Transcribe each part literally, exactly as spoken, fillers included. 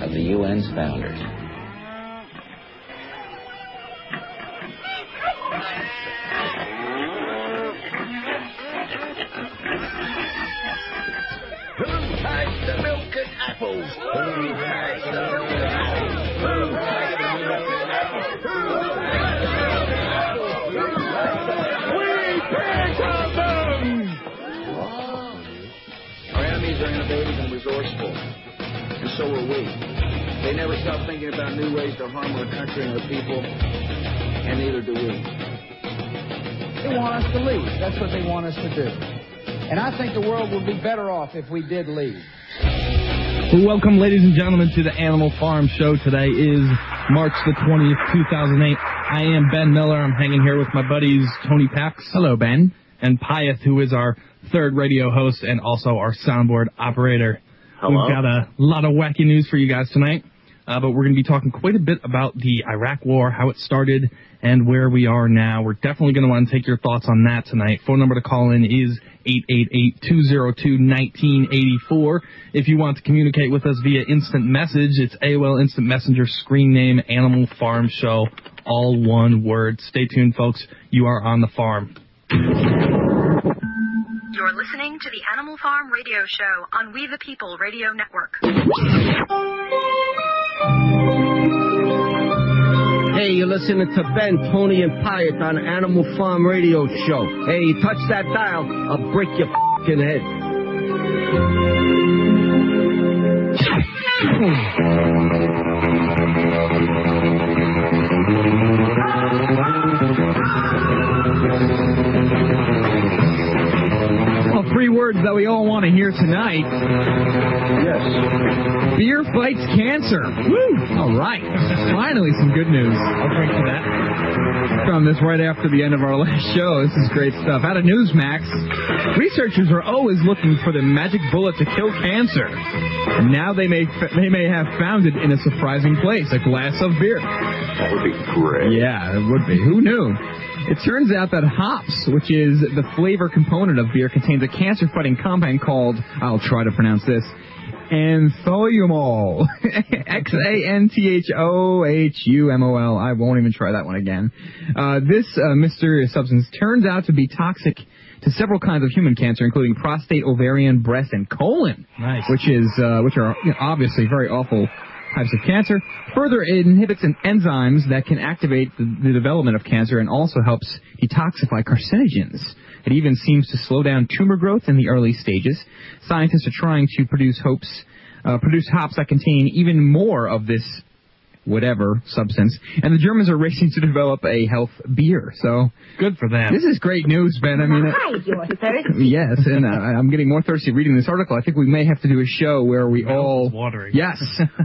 of the U N's founders. Who has the milk and apples? Who has the milk and apples? Who has the milk and apples? Who has the milk and apples? Who has the milk and apples? We pick up! They're innovative and resourceful, and so are we. They never stop thinking about new ways to harm our country and our people, and neither do we. They want us to leave. That's what they want us to do. And I think the world would be better off if we did leave. Well, welcome, ladies and gentlemen, to the Animal Farm Show. Today is March the twentieth, two thousand eight. I am Ben Miller. I'm hanging here with my buddies Tony Pax. Hello, Ben. And Pyeth, who is our third radio host and also our soundboard operator. Hello. We've got a lot of wacky news for you guys tonight, uh, but we're going to be talking quite a bit about the Iraq War, how it started, and where we are now. We're definitely going to want to take your thoughts on that tonight. Phone number to call in is eight eight eight, two oh two, one nine eight four. If you want to communicate with us via instant message, it's A O L Instant Messenger, screen name, Animal Farm Show, all one word. Stay tuned, folks. You are on the farm. You're listening to the Animal Farm Radio Show on We the People Radio Network. Hey, you're listening to Ben, Tony, and Pyeth on Animal Farm Radio Show. Hey, you touch that dial, I'll break your f***ing head. Well, three words that we all want to hear tonight. Yes. Beer fights cancer. Woo! All right. Finally, some good news. I'll drink to that. From this right after the end of our last show. This is great stuff. Out of Newsmax, researchers were always looking for the magic bullet to kill cancer. And now they may they may have found it in a surprising place, a glass of beer. That would be great. Yeah, it would be. Who knew? It turns out that hops, which is the flavor component of beer, contains a cancer-fighting compound called, I'll try to pronounce this, Anthohumol. X A N T H O H U M O L. I won't even try that one again. Uh, this uh, mysterious substance turns out to be toxic to several kinds of human cancer, including prostate, ovarian, breast, and colon. Nice. Which is, uh, which are you know, obviously very awful types of cancer. Further, it inhibits an enzymes that can activate the, the development of cancer and also helps detoxify carcinogens. It even seems to slow down tumor growth in the early stages. Scientists are trying to produce hopes, uh, produce hops that contain even more of this whatever substance, and the Germans are racing to develop a health beer, so... Good for them. This is great news, Ben. I mean... It, hi, you're thirsty. Yes, and uh, I'm getting more thirsty reading this article. I think we may have to do a show where we Mouth all... watering. Yes.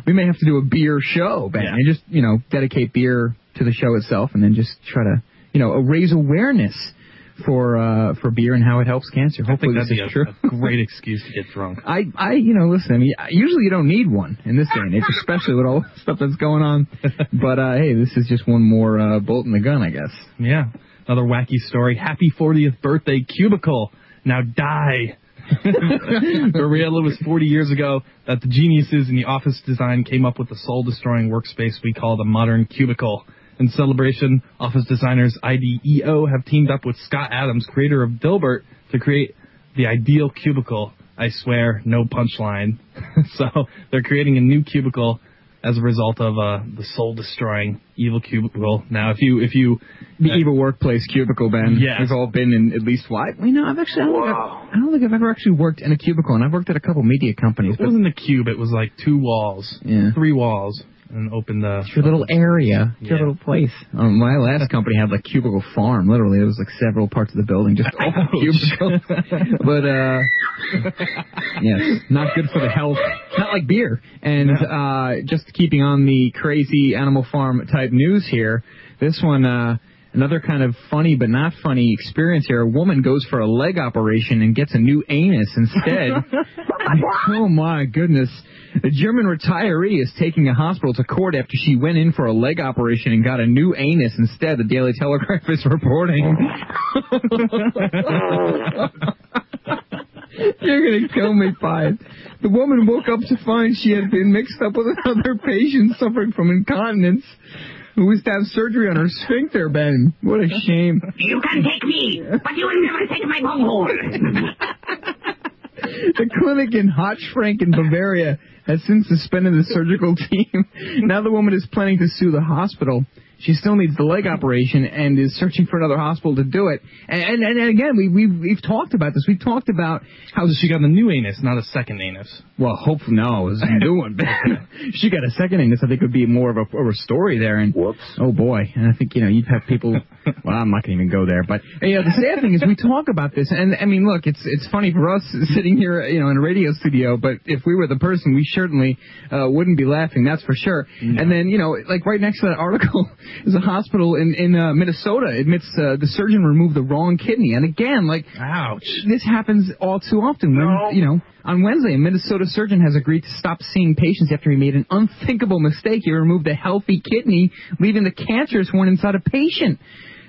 We may have to do a beer show, Ben, yeah. And just, you know, dedicate beer to the show itself, and then just try to, you know, raise awareness for uh, for beer and how it helps cancer. Hopefully I think that'd be a, a great excuse to get drunk. I, I, you know, listen, I mean, usually you don't need one in this day and age, especially with all the stuff that's going on. But, uh, hey, this is just one more uh, bolt in the gun, I guess. Yeah. Another wacky story. Happy fortieth birthday, Cubicle. Now die. For real, it was forty years ago that the geniuses in the office design came up with the soul-destroying workspace we call the modern cubicle. In celebration, office designers I D E O have teamed up with Scott Adams, creator of Dilbert, to create the ideal cubicle. I swear, no punchline. So they're creating a new cubicle as a result of uh, the soul-destroying evil cubicle. Now, if you... if you The uh, evil workplace cubicle, Ben, yes. Has all been in at least five. You know, I've actually... I don't, wow. think I've, I don't think I've ever actually worked in a cubicle, and I've worked at a couple media companies. It wasn't a cube. It was like two walls. Yeah. Three walls. and open the... It's your little area. It's yeah. your little place. Um, my last company had, like, cubicle farm, literally. It was, like, several parts of the building, just open cubicles. But, uh... yes, not good for the health. Not like beer. And, no. uh, just keeping on the crazy Animal Farm-type news here, this one, uh... another kind of funny but not funny experience here. A woman goes for a leg operation and gets a new anus instead. Oh, my goodness. A German retiree is taking a hospital to court after she went in for a leg operation and got a new anus instead, the Daily Telegraph is reporting. You're going to kill me, Pied. The woman woke up to find she had been mixed up with another patient suffering from incontinence, who was to have surgery on her sphincter, Ben. What a shame. You can take me, but you will never take my bunghole. The clinic in Hotch Frank in Bavaria has since suspended the surgical team. Now the woman is planning to sue the hospital. She still needs the leg operation and is searching for another hospital to do it. And, and, and again, we, we've, we've talked about this. We've talked about how... So she got the new anus, not a second anus. Well, hopefully, no, it was a new one. She got a second anus. I think it would be more of a, of a story there. And, whoops. Oh, boy. And I think, you know, you'd have people... Well, I'm not going to even go there. But, you know, the sad thing is we talk about this. And, I mean, look, it's it's funny for us sitting here, you know, in a radio studio. But if we were the person, we certainly uh, wouldn't be laughing. That's for sure. No. And then, you know, like right next to that article... is a hospital in, in uh, Minnesota admits uh, the surgeon removed the wrong kidney. And again, like, ouch, this happens all too often. When, no. You know, on Wednesday, a Minnesota surgeon has agreed to stop seeing patients after he made an unthinkable mistake. He removed a healthy kidney, leaving the cancerous one inside a patient.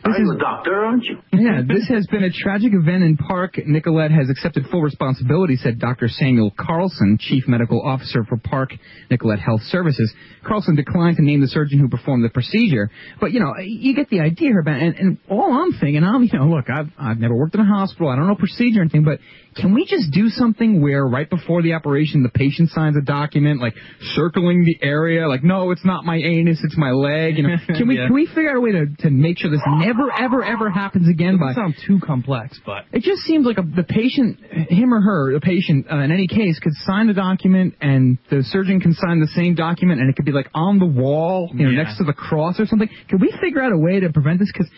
This I'm is, a doctor, aren't you? Yeah, this has been a tragic event in Park. Nicollet has accepted full responsibility, said Doctor Samuel Carlson, Chief Medical Officer for Park Nicollet Health Services. Carlson declined to name the surgeon who performed the procedure. But, you know, you get the idea here. And, and all I'm thinking, I'm, you know, look, I've, I've never worked in a hospital. I don't know procedure or anything, but can we just do something where right before the operation the patient signs a document, like circling the area, like, no, it's not my anus, it's my leg. You know, Can we yeah. can we figure out a way to, to make sure this never Never, ever, ever happens again. It doesn't sound too complex, but... It just seems like a, the patient, him or her, the patient, uh, in any case, could sign the document, and the surgeon can sign the same document, and it could be, like, on the wall, you know, yeah. next to the cross or something. Can we figure out a way to prevent this? Because,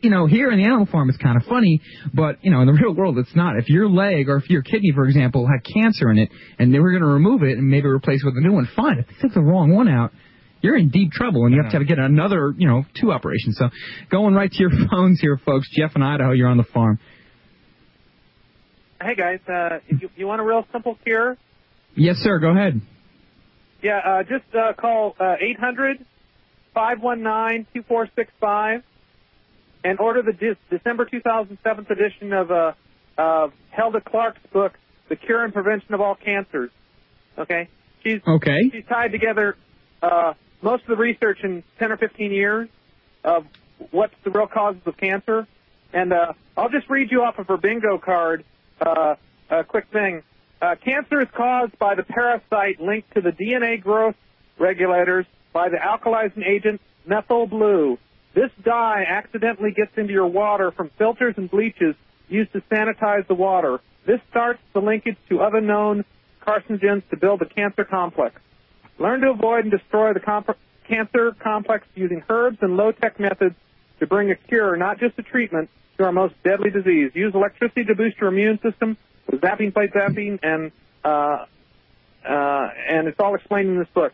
you know, here in the Animal Farm, it's kind of funny, but, you know, in the real world, it's not. If your leg or if your kidney, for example, had cancer in it, and they were going to remove it and maybe replace it with a new one, fine. If they took the wrong one out... You're in deep trouble, and you have to, have to get another, you know, two operations. So going right to your phones here, folks. Jeff in Idaho, you're on the farm. Hey, guys. Uh, you, you want a real simple cure? Yes, sir. Go ahead. Yeah, uh, just uh, call uh, eight hundred, five one nine, two four six five and order the De- December two thousand seven edition of uh, uh, Hulda Clark's book, The Cure and Prevention of All Cancers. Okay? She's, okay. She's tied together... Uh, most of the research in ten or fifteen years of what's the real causes of cancer. And uh, I'll just read you off of her bingo card uh, a quick thing. Uh, cancer is caused by the parasite linked to the D N A growth regulators by the alkalizing agent methyl blue. This dye accidentally gets into your water from filters and bleaches used to sanitize the water. This starts the linkage to other known carcinogens to build a cancer complex. Learn to avoid and destroy the comp- cancer complex using herbs and low-tech methods to bring a cure, not just a treatment, to our most deadly disease. Use electricity to boost your immune system with zapping, plate zapping, and uh, uh, and it's all explained in this book.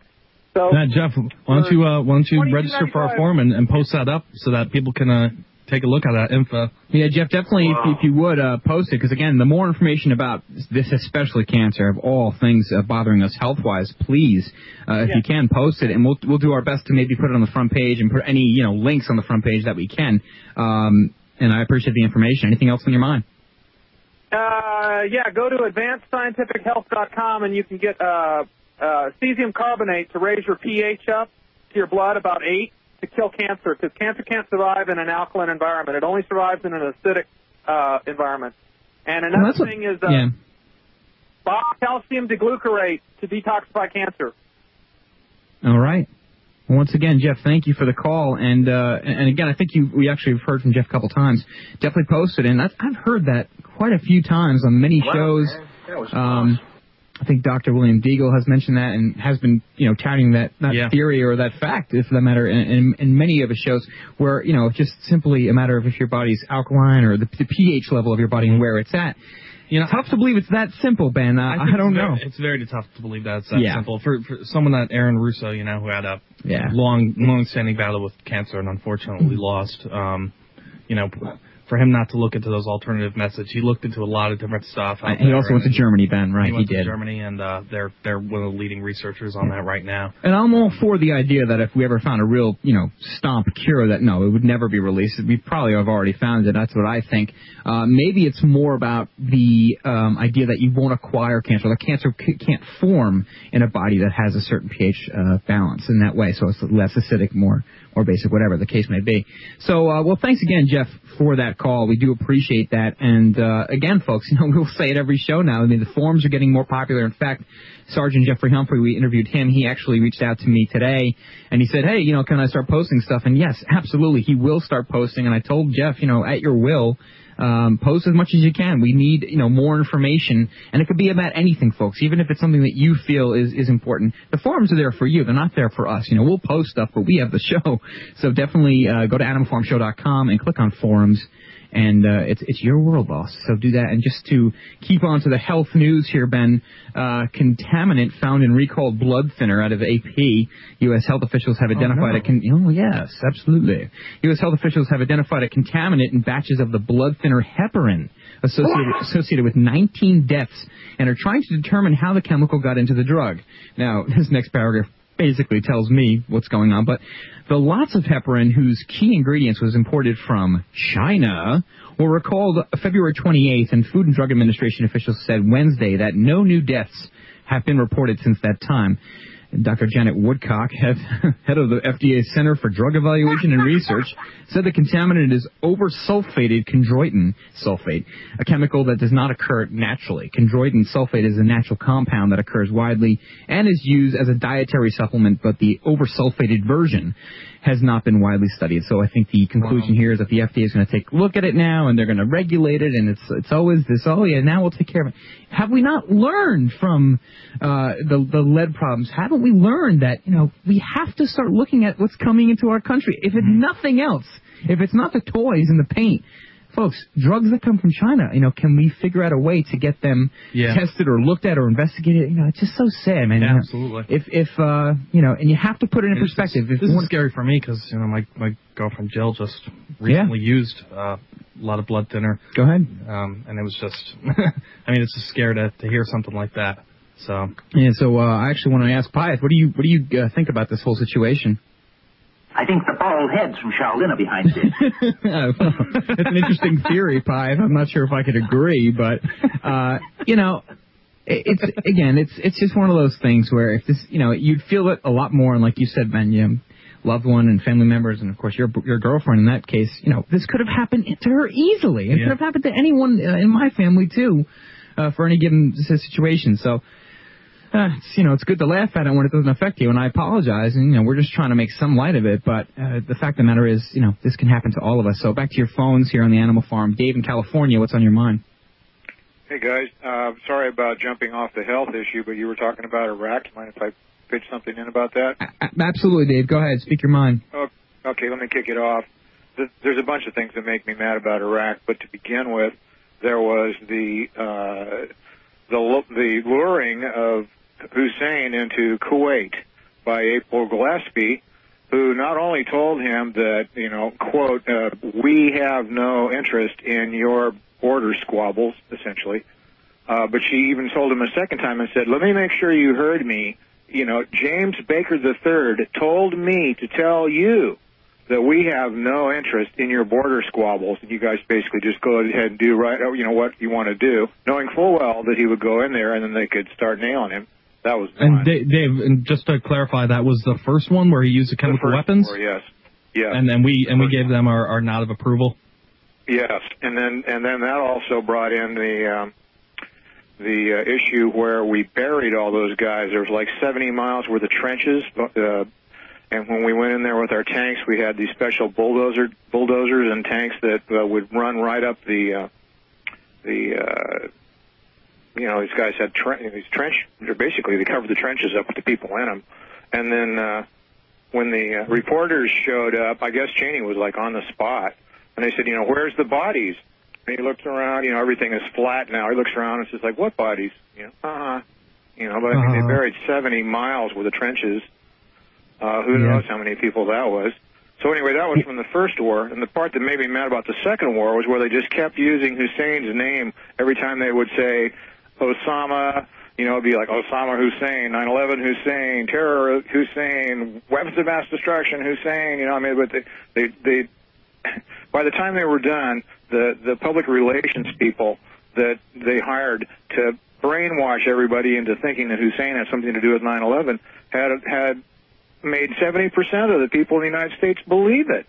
So, now, Jeff, why don't you uh, why don't you register for our forum and, and post that up so that people can uh, take a look at that info? Yeah, Jeff, definitely, wow. if, if you would, uh, post it, because, again, the more information about this, especially cancer, of all things uh, bothering us health-wise, please, uh, if yeah. you can, post it, and we'll we'll do our best to maybe put it on the front page and put any, you know, links on the front page that we can, um, and I appreciate the information. Anything else on your mind? Uh, yeah, go to advanced scientific health dot com, and you can get uh, uh, cesium carbonate to raise your pH up to your blood about eight. To kill cancer, because cancer can't survive in an alkaline environment. It only survives in an acidic uh, environment. And another well, thing is uh, yeah. bog calcium deglucarate to detoxify cancer. All right. Once again, Jeff, thank you for the call. And uh, and again, I think you we actually have heard from Jeff a couple times. Definitely posted, and I've heard that quite a few times on many wow, shows. Man. That was um, awesome. I think Doctor William Deagle has mentioned that and has been, you know, touting that, that yeah. theory or that fact, for that matter, in, in, in many of his shows where, you know, it's just simply a matter of if your body's alkaline or the, the pH level of your body and where it's at. You know, tough to believe it's that simple, Ben. Uh, I, I don't it's know. Very, it's very tough to believe that it's that yeah. simple. For, for someone like Aaron Russo, you know, who had a yeah. long, long-standing battle with cancer and unfortunately lost, um, you know... For him not to look into those alternative methods, he looked into a lot of different stuff. And he also went to Germany, Ben, right? He, went he did. to Germany, and uh, they're they're one of the leading researchers on that right now. And I'm all for the idea that if we ever found a real, you know, stomp cure, that no, it would never be released. We probably have already found it. That's what I think. Uh, maybe it's more about the um, idea that you won't acquire cancer. The cancer c- can't form in a body that has a certain pH uh, balance in that way. So it's less acidic, more or basic, whatever the case may be. So, uh, well, thanks again, Jeff, for that call. We do appreciate that. And uh, again, folks, you know, we'll say it every show now. I mean, the forums are getting more popular. In fact, Sergeant Jeffrey Humphrey, we interviewed him. He actually reached out to me today, and he said, hey, you know, can I start posting stuff? And yes, absolutely, he will start posting. And I told Jeff, you know, at your will, um, post as much as you can. We need, you know, more information. And it could be about anything, folks, even if it's something that you feel is, is important. The forums are there for you. They're not there for us. You know, we'll post stuff, but we have the show. So definitely uh, go to animal farm show dot com and click on forums. And uh, it's it's your world, boss. So do that. And just to keep on to the health news here, Ben, uh, contaminant found in recalled blood thinner out of A P. U S health officials have identified oh, no. a con- oh yes, absolutely. U S health officials have identified a contaminant in batches of the blood thinner heparin associated associated with nineteen deaths, and are trying to determine how the chemical got into the drug. Now, this next paragraph basically tells me what's going on, but the lots of heparin, whose key ingredients was imported from China, were recalled February twenty-eighth, and Food and Drug Administration officials said Wednesday that no new deaths have been reported since that time. Doctor Janet Woodcock, head, head of the F D A Center for Drug Evaluation and Research, said the contaminant is oversulfated chondroitin sulfate, a chemical that does not occur naturally. Chondroitin sulfate is a natural compound that occurs widely and is used as a dietary supplement, but the oversulfated version has not been widely studied. So I think the conclusion wow. here is that the F D A is going to take a look at it now, and they're going to regulate it, and it's it's always this, oh, yeah, now we'll take care of it. Have we not learned from uh, the, the lead problems? Haven't we learned that, you know, we have to start looking at what's coming into our country? If it's nothing else, if it's not the toys and the paint, folks, drugs that come from China, you know, can we figure out a way to get them yeah. tested or looked at or investigated? You know, it's just so sad, man. Yeah, absolutely. If, if uh, you know, and you have to put it in it's perspective. Just, this is scary for me because, you know, my, my girlfriend Jill just recently yeah. used uh, a lot of blood thinner. Go ahead. Um, and it was just, I mean, it's just scary to, to hear something like that. So yeah, so uh, I actually want to ask Pius, what do you what do you uh, think about this whole situation? I think the bald heads from Shaolin are behind it. uh, well, it's an interesting theory, Pius. I'm not sure if I could agree, but uh, you know, it's again, it's it's just one of those things where if this, you know, you'd feel it a lot more, and like you said, Ben, you know, loved one and family members, and of course your your girlfriend in that case, you know, this could have happened to her easily. It yeah. could have happened to anyone uh, in my family too, uh, for any given situation. So. Uh, it's, you know, it's good to laugh at it when it doesn't affect you, and I apologize, and, you know, we're just trying to make some light of it, but uh, the fact of the matter is, you know, this can happen to all of us. So back to your phones here on the Animal Farm. Dave in California, what's on your mind? Hey, guys. Uh, sorry about jumping off the health issue, but you were talking about Iraq. Do you mind if I pitch something in about that? A- absolutely, Dave. Go ahead. Speak your mind. Oh, okay, let me kick it off. There's a bunch of things that make me mad about Iraq, but to begin with, there was the uh, the, the luring of Hussein into Kuwait by April Glaspie, who not only told him that, you know, quote, uh, we have no interest in your border squabbles, essentially, uh, but she even told him a second time and said, let me make sure you heard me. You know, James Baker the third told me to tell you that we have no interest in your border squabbles, and you guys basically just go ahead and do right, you know, what you want to do, knowing full well that he would go in there and then they could start nailing him. That was fun. And Dave, Dave, and just to clarify, that was the first one where he used the chemical the weapons. War, yes, yeah. And then we and we gave them our, our nod of approval. Yes, and then and then that also brought in the um, the uh, issue where we buried all those guys. There was like seventy miles worth of trenches, uh, and when we went in there with our tanks, we had these special bulldozer bulldozers and tanks that uh, would run right up the uh, the. Uh, you know, these guys had tre- these trench, basically they covered the trenches up with the people in them. And then uh, when the uh, reporters showed up, I guess Cheney was like on the spot. And they said, you know, where's the bodies? And he looked around, you know, everything is flat now. He looks around and says, like, what bodies? You know, uh-huh. You know, but I mean, uh-huh. they buried seventy miles with the trenches. Uh, who yeah. knows how many people that was. So anyway, that was from the first war, and the part that made me mad about the second war was where they just kept using Hussein's name every time they would say Osama, you know, it'd be like Osama Hussein, nine eleven Hussein, terror Hussein, weapons of mass destruction Hussein, you know, I mean, but they, they, they by the time they were done, the, the public relations people that they hired to brainwash everybody into thinking that Hussein had something to do with nine eleven had, had made seventy percent of the people in the United States believe it.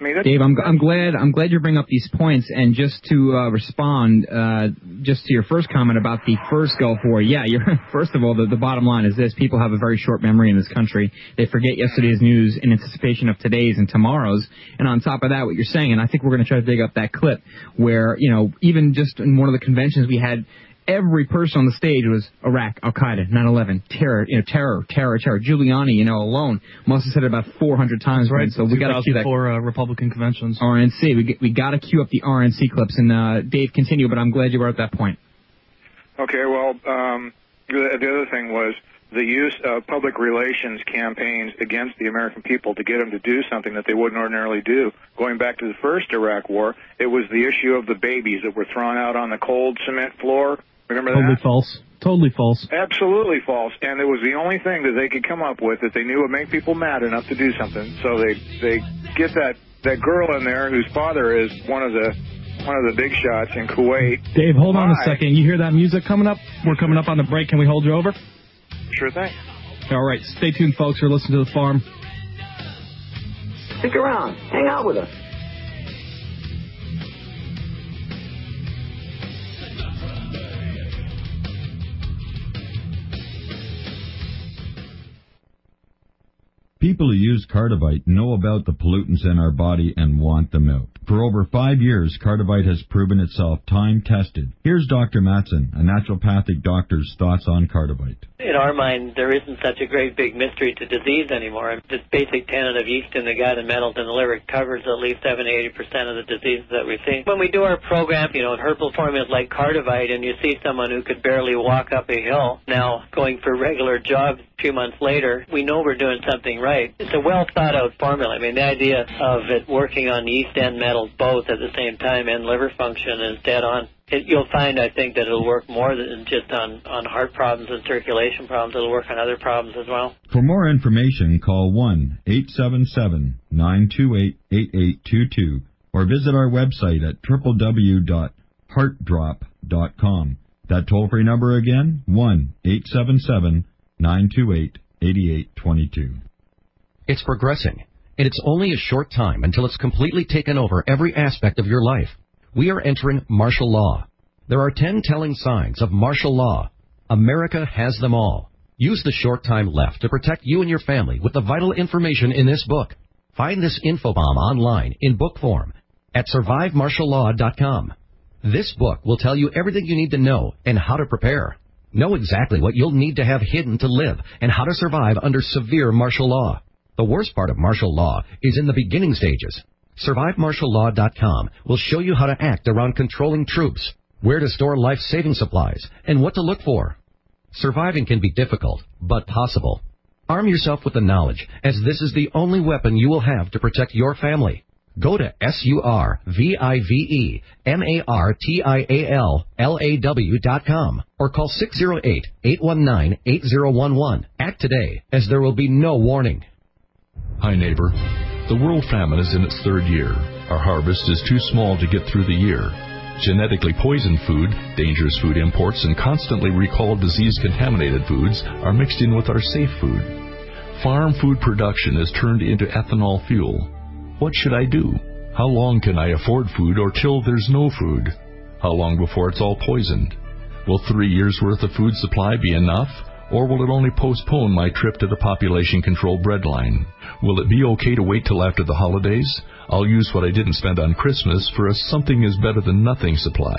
I mean, that's, Dave, I'm, I'm glad I'm glad you bring up these points. And just to uh, respond, uh, just to your first comment about the first Gulf War, yeah, you're, first of all, the, the bottom line is this. People have a very short memory in this country. They forget yesterday's news in anticipation of today's and tomorrow's. And on top of that, what you're saying, and I think we're going to try to dig up that clip where, you know, even just in one of the conventions we had, every person on the stage was Iraq, Al-Qaeda, nine eleven, terror, you know, terror, terror, terror. Giuliani, you know, alone must have said it about four hundred times. Right. So we got to queue that for uh, Republican conventions. R N C. We we got to queue up the R N C clips. And uh, Dave, continue. But I'm glad you were at that point. Okay. Well, um, the, the other thing was the use of public relations campaigns against the American people to get them to do something that they wouldn't ordinarily do. Going back to the first Iraq War, it was the issue of the babies that were thrown out on the cold cement floor. Remember that? Totally false. Totally false. Absolutely false. And it was the only thing that they could come up with that they knew would make people mad enough to do something. So they they get that, that girl in there whose father is one of the one of the big shots in Kuwait. Dave, hold on Hi. a second. You hear that music coming up? We're coming up on the break. Can we hold you over? Sure thing. All right. Stay tuned, folks. You're listening to The Farm. Stick around. Hang out with us. People who use cardivite know about the pollutants in our body and want them out. For over five years, cardivite has proven itself time-tested. Here's Doctor Mattson, a naturopathic doctor's thoughts on cardivite. In our mind, there isn't such a great big mystery to disease anymore. This basic tenet of yeast in the gut and metals in the liver covers at least seventy to eighty percent of the diseases that we see. When we do our program, you know, in herbal formulas like cardivite, and you see someone who could barely walk up a hill now going for regular jobs a few months later, we know we're doing something right. It's a well-thought-out formula. I mean, the idea of it working on yeast and metals both at the same time and liver function is dead on. It, you'll find, I think, that it'll work more than just on, on heart problems and circulation problems. It'll work on other problems as well. For more information, call one eight seven seven, nine two eight, eight eight two two or visit our website at w w w dot heart drop dot com. That toll-free number again, one eight seven seven, nine two eight, eight eight two two. It's progressing, and it's only a short time until it's completely taken over every aspect of your life. We are entering martial law. There are ten telling signs of martial law. America has them all. Use the short time left to protect you and your family with the vital information in this book. Find this infobomb online in book form at survive martial law dot com. This book will tell you everything you need to know and how to prepare. Know exactly what you'll need to have hidden to live and how to survive under severe martial law. The worst part of martial law is in the beginning stages. survive martial law dot com will show you how to act around controlling troops, where to store life-saving supplies, and what to look for. Surviving can be difficult, but possible. Arm yourself with the knowledge, as this is the only weapon you will have to protect your family. Go to survive martial law dot com or call six oh eight, eight one nine, eight oh one one. Act today, as there will be no warning. Hi, neighbor. The world famine is in its third year. Our harvest is too small to get through the year. Genetically poisoned food, dangerous food imports, and constantly recalled disease-contaminated foods are mixed in with our safe food. Farm food production is turned into ethanol fuel. What should I do? How long can I afford food or till there's no food? How long before it's all poisoned? Will three years' worth of food supply be enough? Or will it only postpone my trip to the population control breadline? Will it be okay to wait till after the holidays? I'll use what I didn't spend on Christmas for a something is better than nothing supply.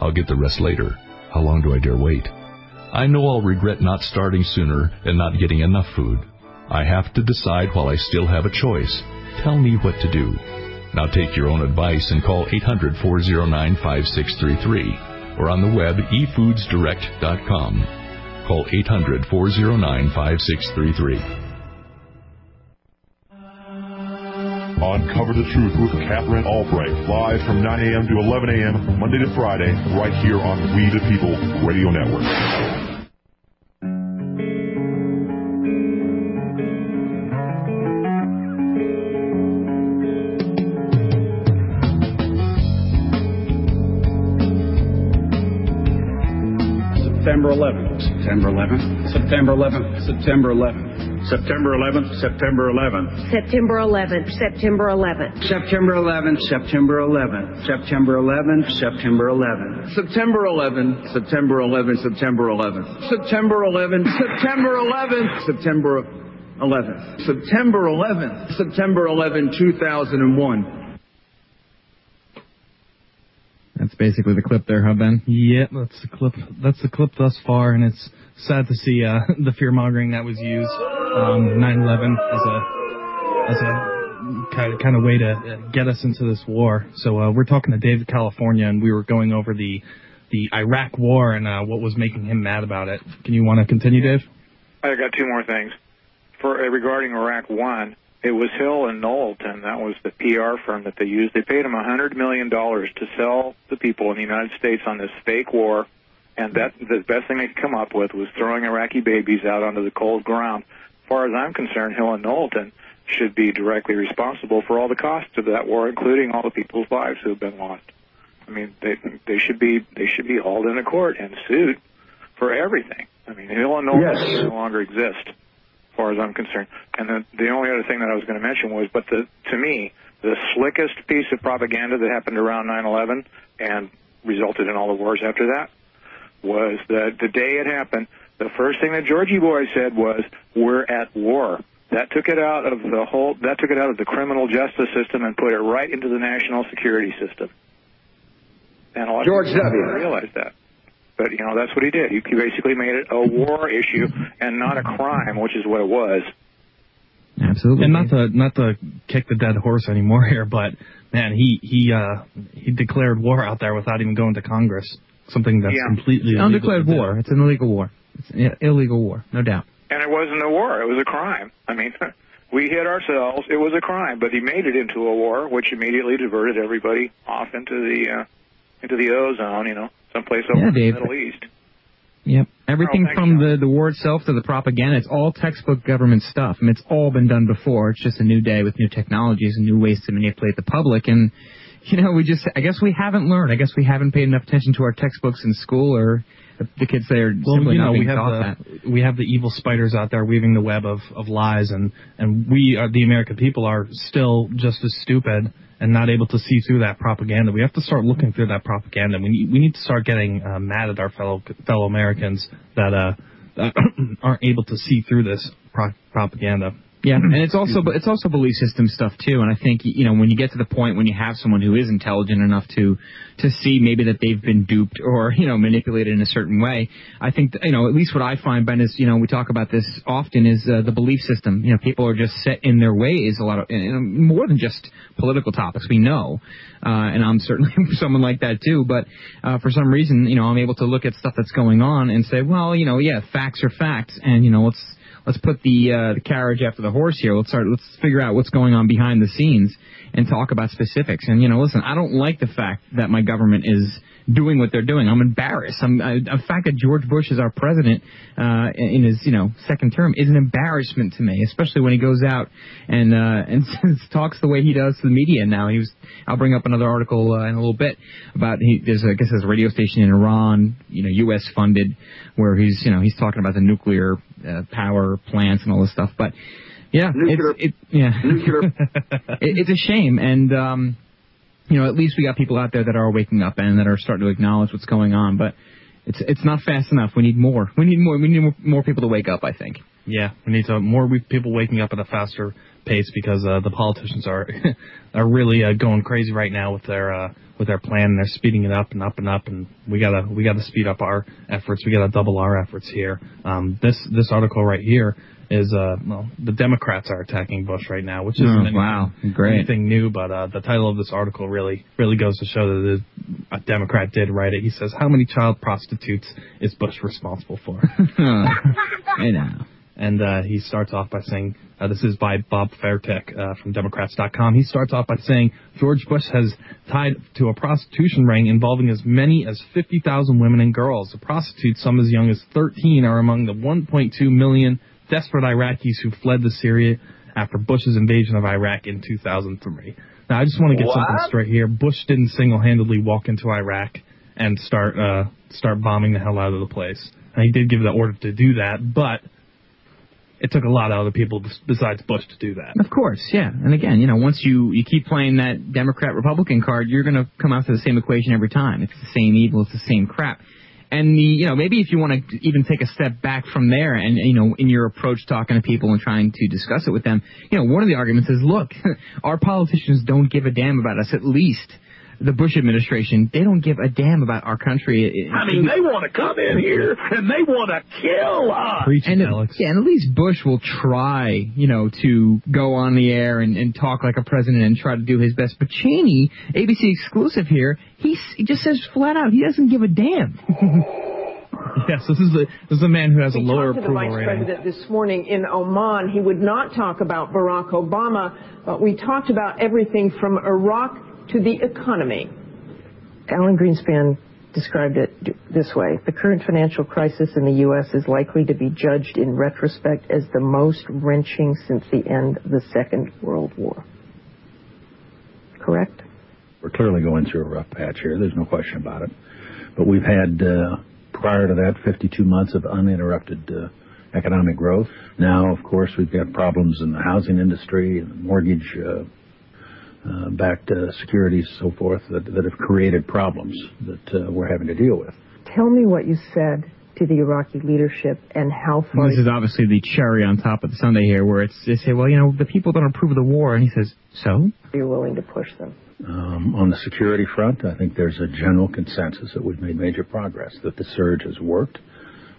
I'll get the rest later. How long do I dare wait? I know I'll regret not starting sooner and not getting enough food. I have to decide while I still have a choice. Tell me what to do. Now take your own advice and call eight hundred, four oh nine, five six three three or on the web e foods direct dot com. Call eight hundred, four oh nine, five six three three. Uncover the Truth with Catherine Albright, live from nine a.m. to eleven a.m., Monday to Friday, right here on We the People Radio Network. September eleventh. September eleventh. September eleventh. September eleventh. September eleventh, September eleventh. September eleventh, September eleventh. September eleventh, September eleventh. September eleventh, September eleventh. September eleventh, September eleventh, September eleventh. September eleventh, September eleventh, September eleventh. September eleventh, September eleventh, two thousand one. That's basically the clip there, huh, Ben? Yeah, that's the clip. That's the clip thus far, and it's sad to see uh, the fear-mongering that was used. Um, nine eleven as a as a kind of, kind of way to get us into this war. So uh, we're talking to David California, and we were going over the the Iraq War and uh, what was making him mad about it. Can you want to continue, Dave? I got two more things. For uh, regarding Iraq One, it was Hill and Knowlton. That was the P R firm that they used. They paid him a hundred million dollars to sell the people in the United States on this fake war, and that the best thing they could come up with was throwing Iraqi babies out onto the cold ground. As far as I'm concerned, Hill and Knowlton should be directly responsible for all the costs of that war, including all the people's lives who have been lost. I mean, they they should be they should be hauled into court and sued for everything. I mean, Hill and Knowlton yes. no longer exist, as far as I'm concerned. And the, the only other thing that I was going to mention was, but the, to me, the slickest piece of propaganda that happened around nine eleven and resulted in all the wars after that was that the day it happened, the first thing that Georgie Boy said was, "We're at war." That took it out of the whole. That took it out of the criminal justice system and put it right into the national security system. And a lot George of people didn't realize that. But you know, that's what he did. He basically made it a war issue and not a crime, which is what it was. Absolutely. And not to not to kick the dead horse anymore here, but man, he he uh, he declared war out there without even going to Congress. Something that's yeah. completely it's undeclared war. It's an illegal war. It's an illegal war, no doubt. And it wasn't a war. It was a crime. I mean, we hit ourselves. It was a crime. But he made it into a war, which immediately diverted everybody off into the uh, into the ozone, you know, someplace over yeah, in the Middle East. Yep. Everything oh, from the, the war itself to the propaganda, it's all textbook government stuff. I mean, it's all been done before. It's just a new day with new technologies and new ways to manipulate the public. And, you know, we just, I guess we haven't learned. I guess we haven't paid enough attention to our textbooks in school or... The kids there are well, simply you know, not being we have taught the, that. We have the evil spiders out there weaving the web of, of lies, and, and we, are, the American people, are still just as stupid and not able to see through that propaganda. We have to start looking through that propaganda. We need, we need to start getting uh, mad at our fellow fellow Americans that, uh, that aren't able to see through this pro propaganda. Yeah, and it's also it's also belief system stuff too. And I think you know when you get to the point when you have someone who is intelligent enough to to see maybe that they've been duped or you know manipulated in a certain way. I think that, you know at least what I find, Ben, is you know we talk about this often is uh, the belief system. You know people are just set in their ways a lot of you know, more than just political topics. We know, uh, and I'm certainly someone like that too. But uh, for some reason, you know I'm able to look at stuff that's going on and say, well, you know, yeah, facts are facts, and you know let's. Let's put the uh, the carriage after the horse here. Let's start. Let's figure out what's going on behind the scenes and talk about specifics. And you know, listen, I don't like the fact that my government is doing what they're doing. I'm embarrassed. I'm, I, the fact that George Bush is our president uh, in his you know second term is an embarrassment to me, especially when he goes out and uh, and talks the way he does to the media now. He was. I'll bring up another article uh, in a little bit about he, there's a, I guess there's a radio station in Iran, you know, U S funded, where he's you know he's talking about the nuclear uh, power. Plants and all this stuff, but yeah, nuclear. It's, it, yeah. Nuclear. it, it's a shame, and um, you know, at least we got people out there that are waking up and that are starting to acknowledge what's going on. But it's it's not fast enough. We need more. We need more. We need more, more people to wake up. I think. Yeah, we need to more people waking up at a faster pace because uh, the politicians are are really uh, going crazy right now with their uh, with their plan. And they're speeding it up and up and up, and we gotta we gotta speed up our efforts. We gotta double our efforts here. Um, this this article right here is uh, well, the Democrats are attacking Bush right now, which isn't oh, anything, wow. Great. anything new. But uh, the title of this article really really goes to show that a Democrat did write it. He says, "How many child prostitutes is Bush responsible for?" I know. And uh, he starts off by saying, uh, this is by Bob Fairtek uh, from Democrats dot com. He starts off by saying, George Bush has tied to a prostitution ring involving as many as fifty thousand women and girls. The prostitutes, some as young as thirteen, are among the one point two million desperate Iraqis who fled to Syria after Bush's invasion of Iraq in two thousand three. Now, I just want to get what? something straight here. Bush didn't single-handedly walk into Iraq and start, uh, start bombing the hell out of the place. And he did give the order to do that, but... it took a lot of other people besides Bush to do that. Of course, yeah. And again, you know, once you, you keep playing that Democrat-Republican card, you're going to come out to the same equation every time. It's the same evil. It's the same crap. And, the, you know, maybe if you want to even take a step back from there and, you know, in your approach talking to people and trying to discuss it with them, you know, one of the arguments is, look, our politicians don't give a damn about us, at least. The Bush administration, they don't give a damn about our country. I mean, they want to come in here, and they want to kill us. Preach it, Alex. Yeah, and at least Bush will try, you know, to go on the air and, and talk like a president and try to do his best. But Cheney, A B C exclusive here, he, he just says flat out, he doesn't give a damn. Yes, this is the this is a man who has we a lower approval rating. We talked to the vice president this morning in Oman. He would not talk about Barack Obama, but we talked about everything from Iraq to the economy. Alan Greenspan described it this way. The current financial crisis in the U S is likely to be judged in retrospect as the most wrenching since the end of the Second World War. Correct? We're clearly going through a rough patch here. There's no question about it. But we've had, uh, prior to that, fifty-two months of uninterrupted uh, economic growth. Now, of course, we've got problems in the housing industry, and the mortgage uh, Uh, backed uh, securities, so forth, that, that have created problems that uh, we're having to deal with. Tell me what you said to the Iraqi leadership and how far... This is obviously the cherry on top of the sundae here, where it's, they say, well, you know, the people don't approve of the war. And he says, so? You're willing to push them. Um, on the security front, I think there's a general consensus that we've made major progress, that the surge has worked.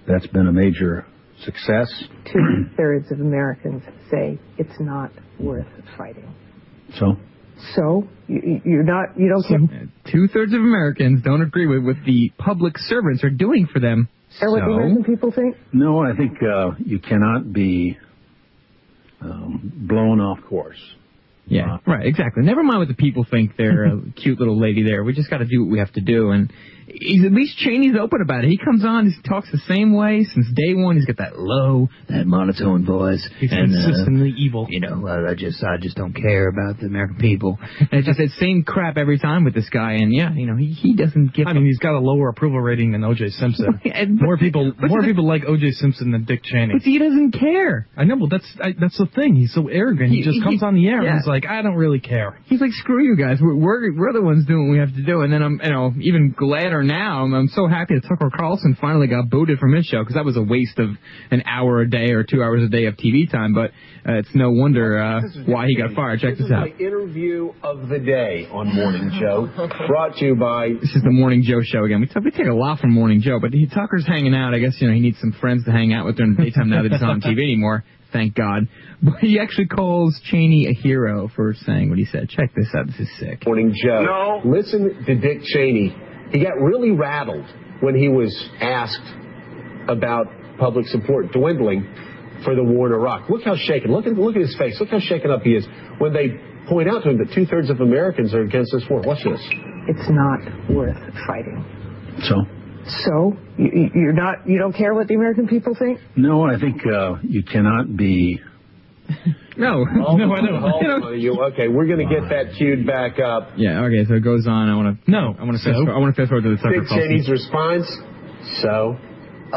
That's been a major success. Two-thirds of Americans say it's not worth fighting. So? So you, you're not you don't so, get... two thirds of Americans don't agree with what the public servants are doing for them. So, what the American people think? No, I think uh, you cannot be um, blown off course. Yeah, uh, right, exactly. Never mind what the people think. They're a cute little lady there. We just got to do what we have to do. And he's, at least Cheney's open about it. He comes on, he talks the same way since day one. He's got that low, that monotone voice. He's and, consistently uh, evil. You know, uh, I just I just don't care about the American people. And it's just that same crap every time with this guy. And, yeah, you know, he, he doesn't give I mean, he's got a lower approval rating than O J Simpson. and, but, more people more the, people like O J Simpson than Dick Cheney. But he doesn't care. I know, but that's, I, that's the thing. He's so arrogant. He, he just comes he, on the air yeah. and he's like, Like, I don't really care. He's like, screw you guys. We're, we're, we're the ones doing what we have to do. And then I'm, you know, even gladder now. I'm, I'm so happy that Tucker Carlson finally got booted from his show because that was a waste of an hour a day or two hours a day of T V time. But uh, it's no wonder uh, why he got fired. Check this, this out. This is my interview of the day on Morning Joe, brought to you by... This is the Morning Joe show again. We, t- we take a lot from Morning Joe, but he, Tucker's hanging out. I guess, you know, he needs some friends to hang out with during the daytime now that he's not on T V anymore. Thank God. But he actually calls Cheney a hero for saying what he said. Check this out. This is sick. Morning, Joe. No. Listen to Dick Cheney. He got really rattled when he was asked about public support dwindling for the war in Iraq. Look how shaken. Look at, look at his face. Look how shaken up he is when they point out to him that two-thirds of Americans are against this war. Watch this. It's not worth fighting. So? So you, you're not you don't care what the American people think? No, I think uh, you cannot be. no, oh, no, I don't. You know, you, okay, we're going to get that queued back up. Yeah. Okay. So it goes on. I want to. No. I want to. So? I want to fast forward to the Tucker Carlson. Dick Cheney's response. So.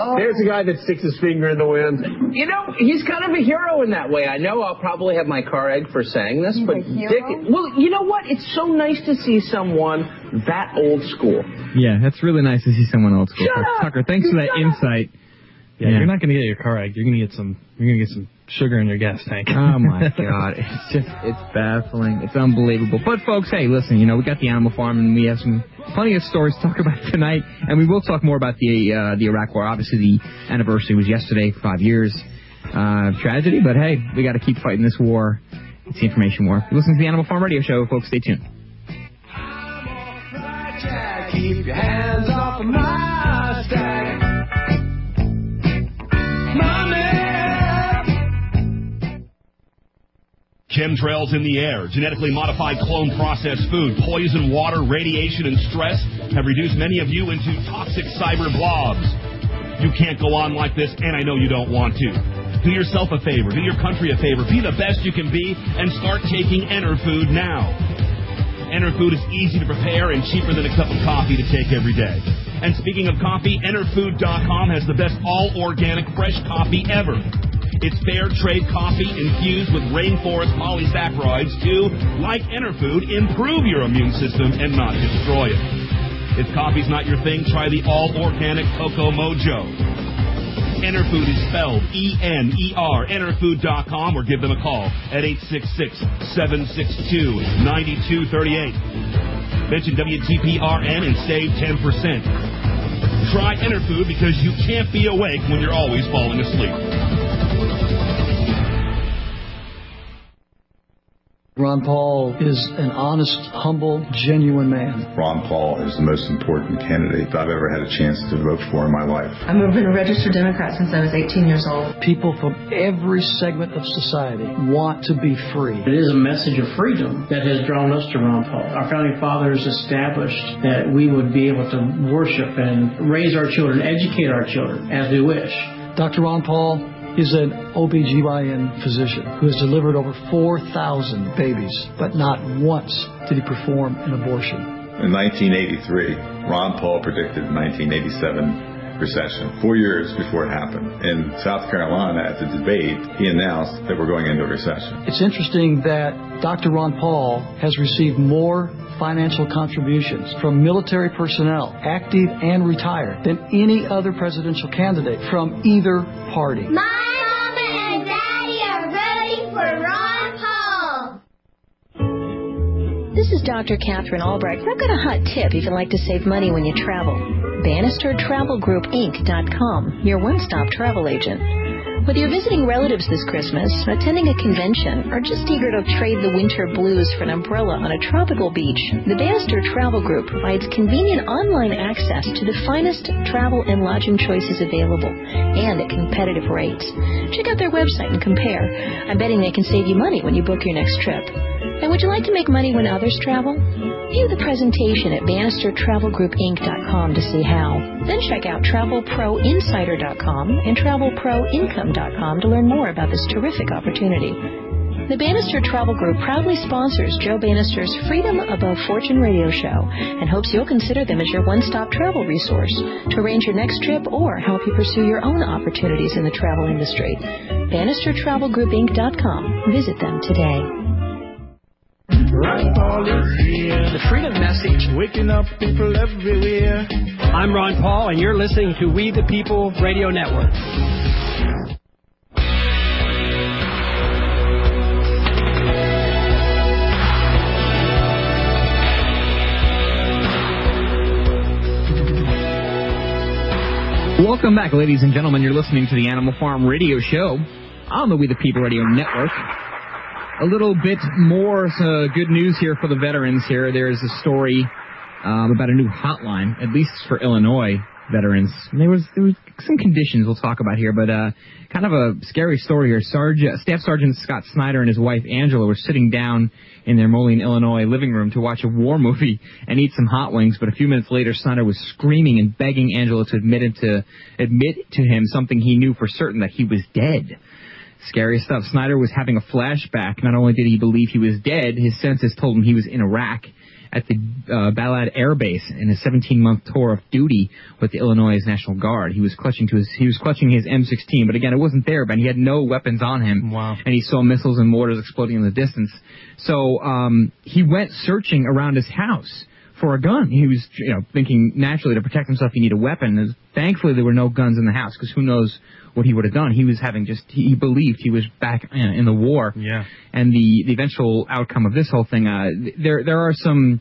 Oh. There's a guy that sticks his finger in the wind. You know, he's kind of a hero in that way. I know I'll probably have my car egg for saying this, he's but Dick. Well, you know what? It's so nice to see someone that old school. Yeah, that's really nice to see someone old school. Shut Tucker, up. thanks Shut for that up. insight. Yeah, yeah. You're not going to get your car wrecked. You're going to get some. You're going to get some sugar in your gas tank. Oh my God, it's just it's baffling. It's unbelievable. But folks, hey, listen. You know, we got the animal farm, and we have some plenty of stories to talk about tonight. And we will talk more about the uh, the Iraq War. Obviously, the anniversary was yesterday, five years uh, of tragedy. But hey, we got to keep fighting this war. It's the information war. You listen to the Animal Farm Radio Show, folks. Stay tuned. Keep your hands off of my stack. Chemtrails in the air, genetically modified clone processed food, poison water, radiation, and stress have reduced many of you into toxic cyber blobs. You can't go on like this, and I know you don't want to. Do yourself a favor, do your country a favor, be the best you can be, and start taking Enterfood now. Enterfood is easy to prepare and cheaper than a cup of coffee to take every day. And speaking of coffee, Enterfood dot com has the best all-organic fresh coffee ever. It's fair trade coffee infused with rainforest polysaccharides to, like Enterfood, improve your immune system and not destroy it. If coffee's not your thing, try the all-organic Coco Mojo. Enterfood is spelled E N E R, Enterfood dot com, or give them a call at eight six six, seven six two, nine two three eight. Mention W T P R N and save ten percent. Try Enterfood because you can't be awake when you're always falling asleep. Ron Paul is an honest, humble, genuine man. Ron Paul is the most important candidate I've ever had a chance to vote for in my life. I've been a registered Democrat since I was eighteen years old. People from every segment of society want to be free. It is a message of freedom that has drawn us to Ron Paul. Our founding fathers established that we would be able to worship and raise our children, educate our children as we wish. Doctor Ron Paul is an O B G Y N physician who has delivered over four thousand babies, but not once did he perform an abortion. In nineteen eighty-three, Ron Paul predicted nineteen eighty-seven recession, four years before it happened. In South Carolina, at the debate, he announced that we're going into a recession. It's interesting that Doctor Ron Paul has received more financial contributions from military personnel, active and retired, than any other presidential candidate from either party. My mama and daddy are voting for Ron Paul. This is Doctor Katherine Albrecht. I've got a hot tip if you'd like to save money when you travel. Bannister Travel Group Inc dot com, your one-stop travel agent. Whether you're visiting relatives this Christmas, attending a convention, or just eager to trade the winter blues for an umbrella on a tropical beach, the Bannister Travel Group provides convenient online access to the finest travel and lodging choices available, and at competitive rates. Check out their website and compare. I'm betting they can save you money when you book your next trip. And would you like to make money when others travel? View the presentation at Bannister Travel Group Inc dot com to see how. Then check out Travel Pro Insider dot com and Travel Pro Income dot com to learn more about this terrific opportunity. The Bannister Travel Group proudly sponsors Joe Bannister's Freedom Above Fortune radio show and hopes you'll consider them as your one-stop travel resource to arrange your next trip or help you pursue your own opportunities in the travel industry. Bannister Travel Group Inc dot com. Visit them today. Ron Paul is here, the freedom message, waking up people everywhere. I'm Ron Paul, and you're listening to We the People Radio Network. Welcome back, ladies and gentlemen. You're listening to the Animal Farm Radio Show on the We the People Radio Network. A little bit more uh, good news here for the veterans here. There is a story um, about a new hotline, at least for Illinois veterans. And there was there was some conditions we'll talk about here, but uh, kind of a scary story here. Sergeant, Staff Sergeant Scott Snyder and his wife Angela were sitting down in their Moline, Illinois living room to watch a war movie and eat some hot wings, but a few minutes later Snyder was screaming and begging Angela to admit him to, admit to him something he knew for certain, that he was dead. Scary stuff. Snyder was having a flashback. Not only did he believe he was dead, his senses told him he was in Iraq at the uh, Balad Air Base in a seventeen-month tour of duty with the Illinois National Guard. He was clutching to his he was clutching his M sixteen, but again, it wasn't there, but he had no weapons on him. Wow. And he saw missiles and mortars exploding in the distance. So um, he went searching around his house for a gun. He was, you know, thinking naturally to protect himself, you need a weapon. Thankfully, there were no guns in the house, because who knows what he would have done. He was having just, he believed he was back in, in the war. Yeah. And the, the eventual outcome of this whole thing, uh, there there are some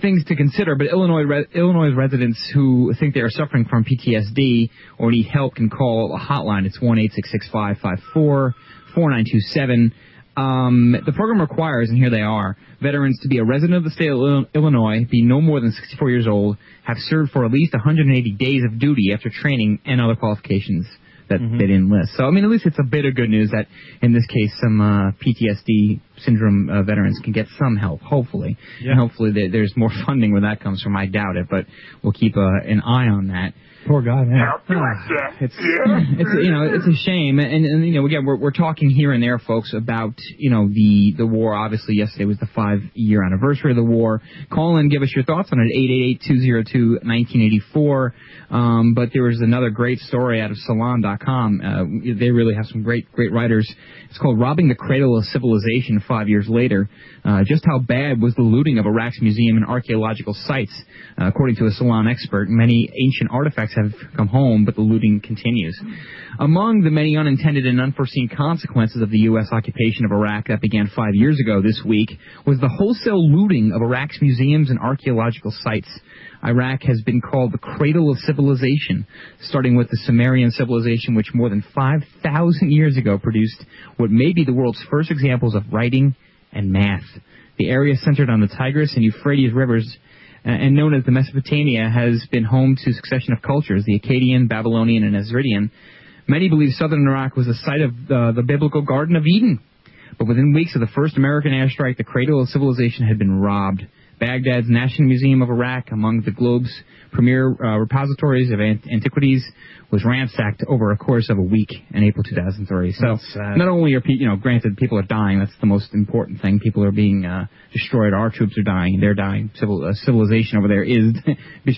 things to consider, but Illinois re- Illinois residents who think they are suffering from P T S D or need help can call a hotline. It's one eight six six five five four four nine two seven. Um, the program requires, and here they are, veterans to be a resident of the state of Illinois, be no more than sixty-four years old, have served for at least one hundred eighty days of duty after training and other qualifications that mm-hmm. they didn't list. So, I mean, at least it's a bit of good news that, in this case, some uh, P T S D syndrome uh, veterans can get some help, hopefully. Yeah. And hopefully they, there's more funding where that comes from. I doubt it, but we'll keep uh, an eye on that. Poor guy, man. Uh, it's, it's, you know, it's a shame. And, and you know, again, we're, we're talking here and there, folks, about, you know, the, the war. Obviously, yesterday was the five-year anniversary of the war. Call in, give us your thoughts on it, eight eight eight two zero two one nine eight four. Um, but there was another great story out of Salon dot com. Uh, they really have some great, great writers. It's called Robbing the Cradle of Civilization Five Years Later. Uh, just how bad was the looting of Iraq's museum and archaeological sites? Uh, according to a Salon expert, many ancient artifacts have come home, but the looting continues. Among the many unintended and unforeseen consequences of the U S occupation of Iraq that began five years ago this week was the wholesale looting of Iraq's museums and archaeological sites. Iraq has been called the cradle of civilization, starting with the Sumerian civilization, which more than five thousand years ago produced what may be the world's first examples of writing and math. The area centered on the Tigris and Euphrates rivers and known as the Mesopotamia has been home to a succession of cultures, the Akkadian, Babylonian, and Assyrian. Many believe southern Iraq was the site of uh, the biblical Garden of Eden. But within weeks of the first American airstrike, the cradle of civilization had been robbed. Baghdad's National Museum of Iraq, among the globe's premier uh, repositories of ant- antiquities, was ransacked over a course of a week in April two thousand three. So not only are, pe- you know, granted, people are dying. That's the most important thing. People are being uh, destroyed. Our troops are dying. They're dying. Civil uh, civilization over there is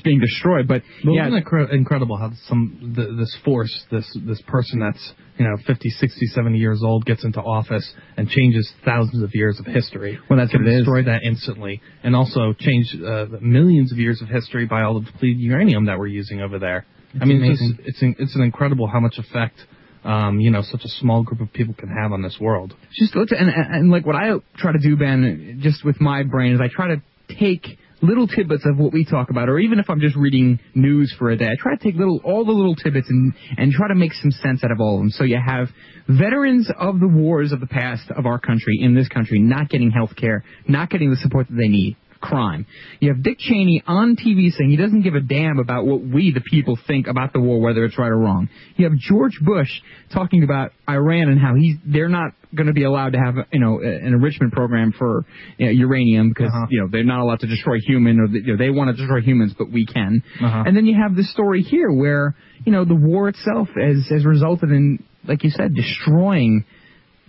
being destroyed. But, but yeah, isn't it incredible how some the, this force, this this person that's, you know, fifty, sixty, seventy years old gets into office and changes thousands of years of history. Well, that's what it is. Destroy that instantly, and also change uh, millions of years of history by all the depleted uranium that we're using over there. It's I mean, amazing. it's it's, it's an incredible how much effect um, you know such a small group of people can have on this world. Just look at, and, and like what I try to do, Ben, just with my brain is I try to take little tidbits of what we talk about, or even if I'm just reading news for a day, I try to take little, all the little tidbits and, and try to make some sense out of all of them. So you have veterans of the wars of the past of our country, in this country, not getting health care, not getting the support that they need. Crime. You have Dick Cheney on T V saying he doesn't give a damn about what we, the people, think about the war, whether it's right or wrong. You have George Bush talking about Iran and how he's, they're not going to be allowed to have, you know, an enrichment program for you know, uranium because, uh-huh. you know, they're not allowed to destroy human, or the, you know, they want to destroy humans, but we can. Uh-huh. And then you have this story here where, you know, the war itself has, has resulted in, like you said, destroying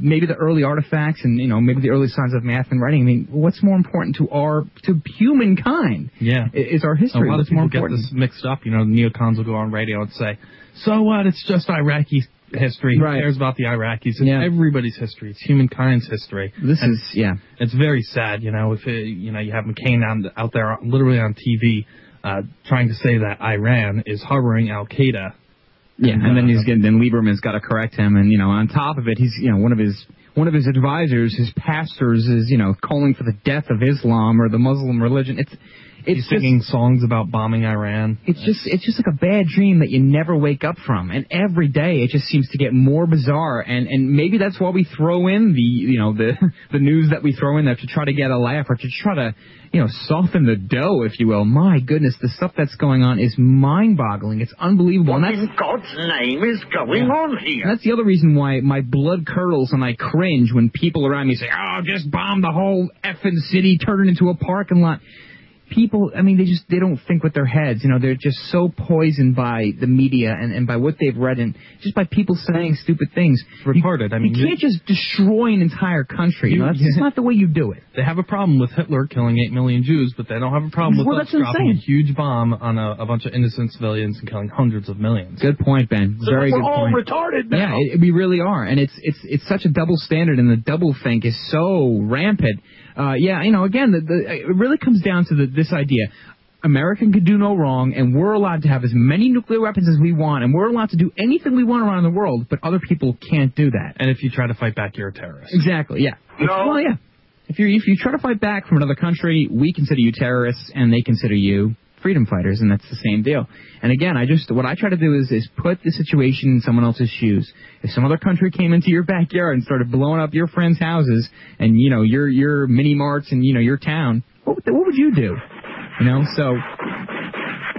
maybe the early artifacts and, you know, maybe the early signs of math and writing. I mean, what's more important to our, to humankind? Yeah. Is our history. A lot of people get this mixed up. You know, neocons will go on radio and say, so what? It's just Iraqi history. Right. Who cares about the Iraqis? It's yeah. everybody's history. It's humankind's history. This and is, yeah. It's very sad, you know, if, it, you know, you have McCain on, out there literally on T V uh, trying to say that Iran is harboring Al-Qaeda. Yeah, and then he's getting, then Lieberman's got to correct him, and you know, on top of it, he's you know one of his one of his advisors, his pastors, is you know calling for the death of Islam or the Muslim religion. It's it's he's singing just, songs about bombing Iran. It's just it's just like a bad dream that you never wake up from, and every day it just seems to get more bizarre. And, and maybe that's why we throw in the you know the the news that we throw in there to try to get a laugh or to try to you know soften the dough, if you will. My goodness, the stuff that's going on is mind-boggling. It's unbelievable. What in God's name is going yeah. on here? And that's the other reason why my blood curdles and I cringe when people around me say, "Oh, just bomb the whole effing city, turn it into a parking lot." People, I mean, they just, they don't think with their heads. You know, they're just so poisoned by the media and, and by what they've read and just by people saying stupid things. Retarded. I mean, you can't just destroy an entire country. You know, that's not the way you do it. They have a problem with Hitler killing eight million Jews, but they don't have a problem with well, us dropping insane. a huge bomb on a, a bunch of innocent civilians and killing hundreds of millions. Good point, Ben. So Very good point. We're all retarded now. Yeah, it, we really are. And it's, it's, it's such a double standard, and the double think is so rampant. Uh, yeah, you know, again, the, the, it really comes down to the this idea. America can do no wrong, and we're allowed to have as many nuclear weapons as we want, and we're allowed to do anything we want around the world, but other people can't do that. And if you try to fight back, you're a terrorist. Exactly, yeah. No. Well, yeah. If you if you try to fight back from another country, we consider you terrorists, and they consider you freedom fighters, and that's the same deal. And again, I just what I try to do is, is put the situation in someone else's shoes. If some other country came into your backyard and started blowing up your friends' houses and, you know, your your mini marts and, you know, your town, what would, what would you do? You know, so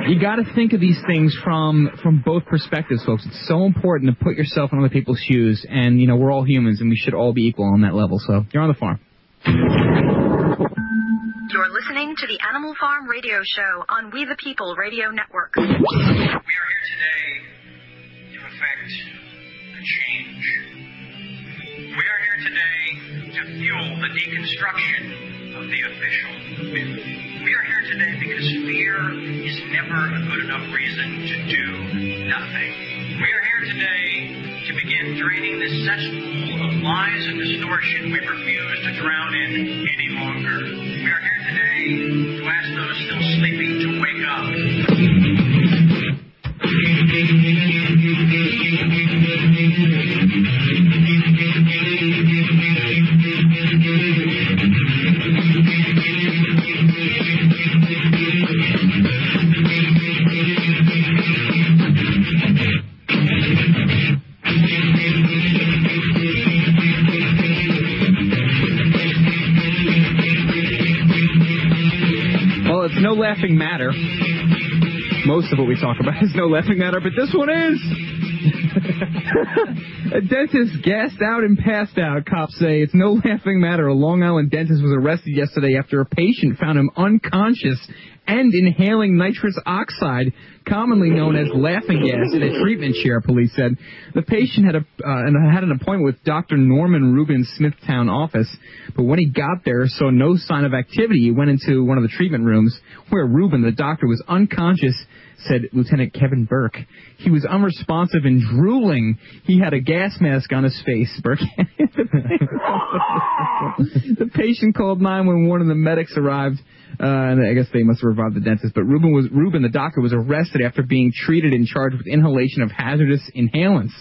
you got to think of these things from from both perspectives, folks. It's so important to put yourself in other people's shoes, and, you know, we're all humans, and we should all be equal on that level. So you're on the farm. You're listening to the Animal Farm Radio Show on We the People Radio Network. We are here today to effect a change. We are here today to fuel the deconstruction of the official myth. We are here today because fear is never a good enough reason to do nothing. We are here today to begin draining this cesspool of lies and distortion we refuse to drown in any longer. We are here today to ask those still sleeping to wake up. Well, it's no laughing matter. Most of what we talk about is no laughing matter, but this one is. A dentist gassed out and passed out, cops say. It's no laughing matter. A Long Island dentist was arrested yesterday after a patient found him unconscious and inhaling nitrous oxide, commonly known as laughing gas, in a treatment chair, police said. The patient had a uh, had an appointment with Doctor Norman Rubin's Smithtown office, but when he got there, saw no sign of activity. He went into one of the treatment rooms where Rubin, the doctor, was unconscious, said Lieutenant Kevin Burke. He was unresponsive and drooling. He had a gas mask on his face, Burke. The patient called nine one one and the medics arrived. Uh, and I guess they must have revived the dentist. But Rubin, was, Rubin, the doctor, was arrested after being treated and charged with inhalation of hazardous inhalants.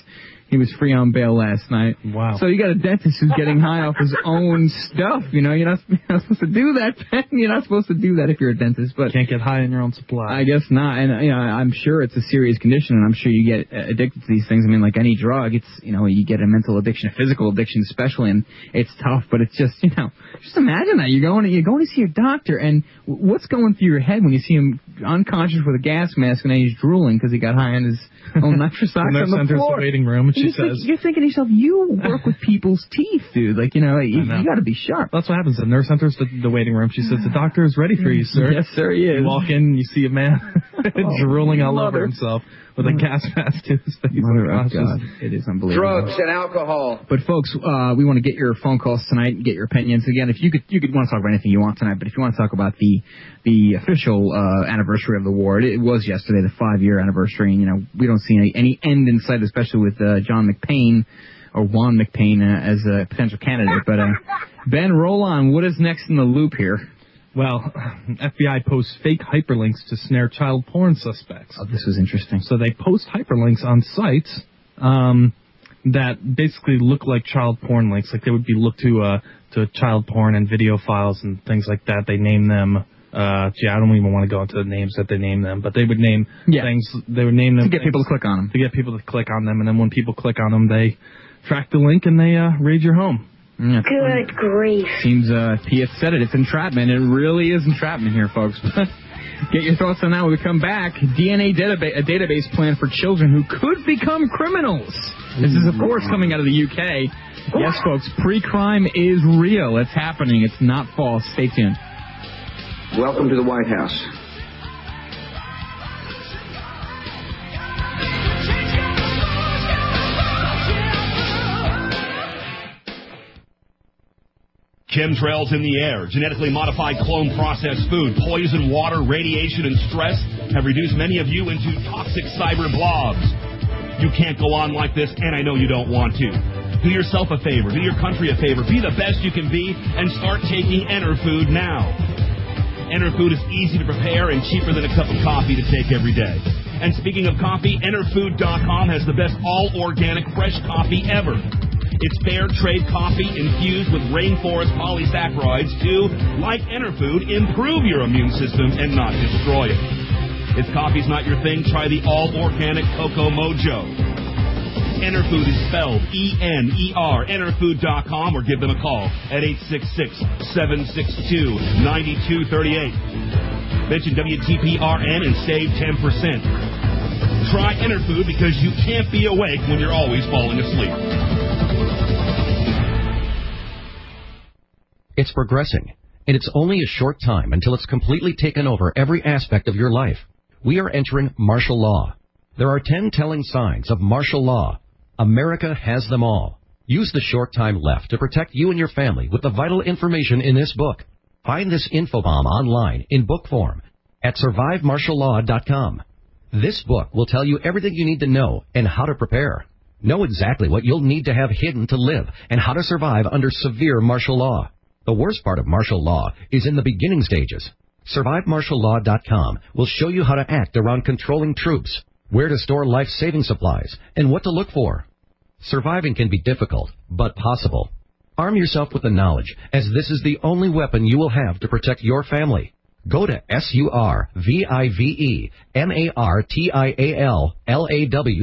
He was free on bail last night. Wow. So you got a dentist who's getting high off his own stuff. You know, you're not, you're not supposed to do that, Ben. You're not supposed to do that if you're a dentist. But can't get high on your own supply. I guess not. And, you know, I'm sure it's a serious condition, and I'm sure you get addicted to these things. I mean, like any drug, it's, you know, you get a mental addiction, a physical addiction especially, and it's tough. But it's just, you know, just imagine that. You're going to, you're going to see your doctor, and what's going through your head when you see him unconscious with a gas mask, and then he's drooling because he got high on his own nitrous oxide on the floor? The waiting room. She says, like, you're thinking to yourself, you work with people's teeth, dude. Like, you know, like, you, you got to be sharp. That's what happens. The nurse enters the, the waiting room. She says, the doctor is ready for you, sir. Yes, sir, he is. You walk in, you see a man oh, drooling all over himself with a gas mask to his face. Oh, God. It is unbelievable. Drugs and alcohol. But, folks, uh, we want to get your phone calls tonight and get your opinions. Again, if you could you could want to talk about anything you want tonight, but if you want to talk about the the official uh, anniversary of the war, it, it was yesterday, the five-year anniversary, and, you know, we don't see any, any end in sight, especially with uh, John McCain, or Juan McCain, uh, as a potential candidate. But, uh, Ben, roll on. What is next in the loop here? Well, F B I posts fake hyperlinks to snare child porn suspects. Oh, this was interesting. So they post hyperlinks on sites um, that basically look like child porn links. Like they would be looked to uh, to child porn and video files and things like that. They name them. Uh, gee, I don't even want to go into the names that they name them, but they would name yeah. things. They would name them to get people to click on them. To get people to click on them, and then when people click on them, they track the link and they uh, raid your home. Yeah. Good grief. Seems uh, P F said it. It's entrapment. It really is entrapment here, folks. Get your thoughts on that when we come back. D N A database, a database plan for children who could become criminals. This is, of course, coming out of the U K. Yes, folks, pre-crime is real. It's happening. It's not false. Stay tuned. Welcome to the White House. Chemtrails in the air, genetically modified clone processed food, poison, water, radiation, and stress have reduced many of you into toxic cyber blobs. You can't go on like this, and I know you don't want to. Do yourself a favor, do your country a favor, be the best you can be, and start taking Enter Food now. Enter Food is easy to prepare and cheaper than a cup of coffee to take every day. And speaking of coffee, Enter Food dot com has the best all-organic fresh coffee ever. It's fair trade coffee infused with rainforest polysaccharides to, like Enterfood, improve your immune system and not destroy it. If coffee's not your thing, try the all-organic Cocoa Mojo. Enterfood is spelled E N E R, Enterfood dot com, or give them a call at eight six six, seven six two, nine two three eight. Mention W T P R N and save ten percent. Try Enterfood because you can't be awake when you're always falling asleep. It's progressing, and it's only a short time until it's completely taken over every aspect of your life. We are entering martial law. There are ten telling signs of martial law. America has them all. Use the short time left to protect you and your family with the vital information in this book. Find this infobomb online in book form at survive martial law dot com. This book will tell you everything you need to know and how to prepare. Know exactly what you'll need to have hidden to live and how to survive under severe martial law. The worst part of martial law is in the beginning stages. survive martial law dot com will show you how to act around controlling troops, where to store life-saving supplies, and what to look for. Surviving can be difficult, but possible. Arm yourself with the knowledge, as this is the only weapon you will have to protect your family. Go to survive martial law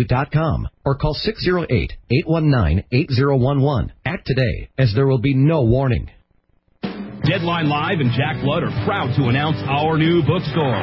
dot com or call six oh eight, eight one nine, eight oh one one. Act today, as there will be no warning. Deadline Live and Jack Blood are proud to announce our new bookstore.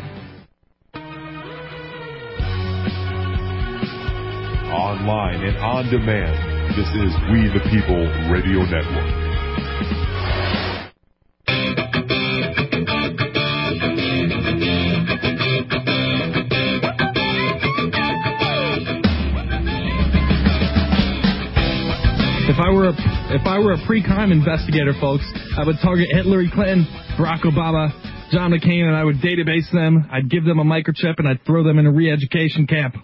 Online and on demand, this is We the People Radio Network. If I were a, if I were a pre-crime investigator, folks, I would target Hillary Clinton, Barack Obama, John McCain, and I would database them. I'd give them a microchip and I'd throw them in a re-education camp.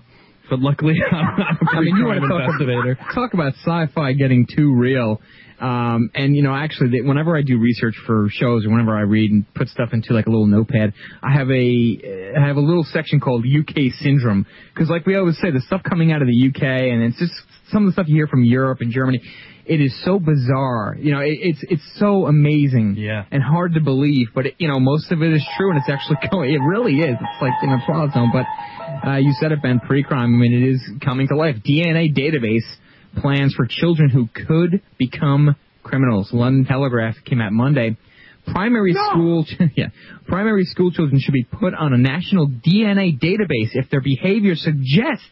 But luckily, I'm not a I mean, you want to talk about, talk about sci-fi getting too real. Um, and, you know, actually, they, whenever I do research for shows or whenever I read and put stuff into, like, a little notepad, I have a I have a little section called U K Syndrome. Because, like we always say, the stuff coming out of the U K and it's just some of the stuff you hear from Europe and Germany, it is so bizarre. You know, it, it's it's so amazing yeah. and hard to believe. But, it, you know, most of it is true, and it's actually going. It really is. It's like in a fraud zone. But uh, you said it, Ben, pre-crime. I mean, it is coming to life. D N A database plans for children who could become criminals. London Telegraph came out Monday. Primary no. school, yeah, primary school children should be put on a national D N A database if their behavior suggests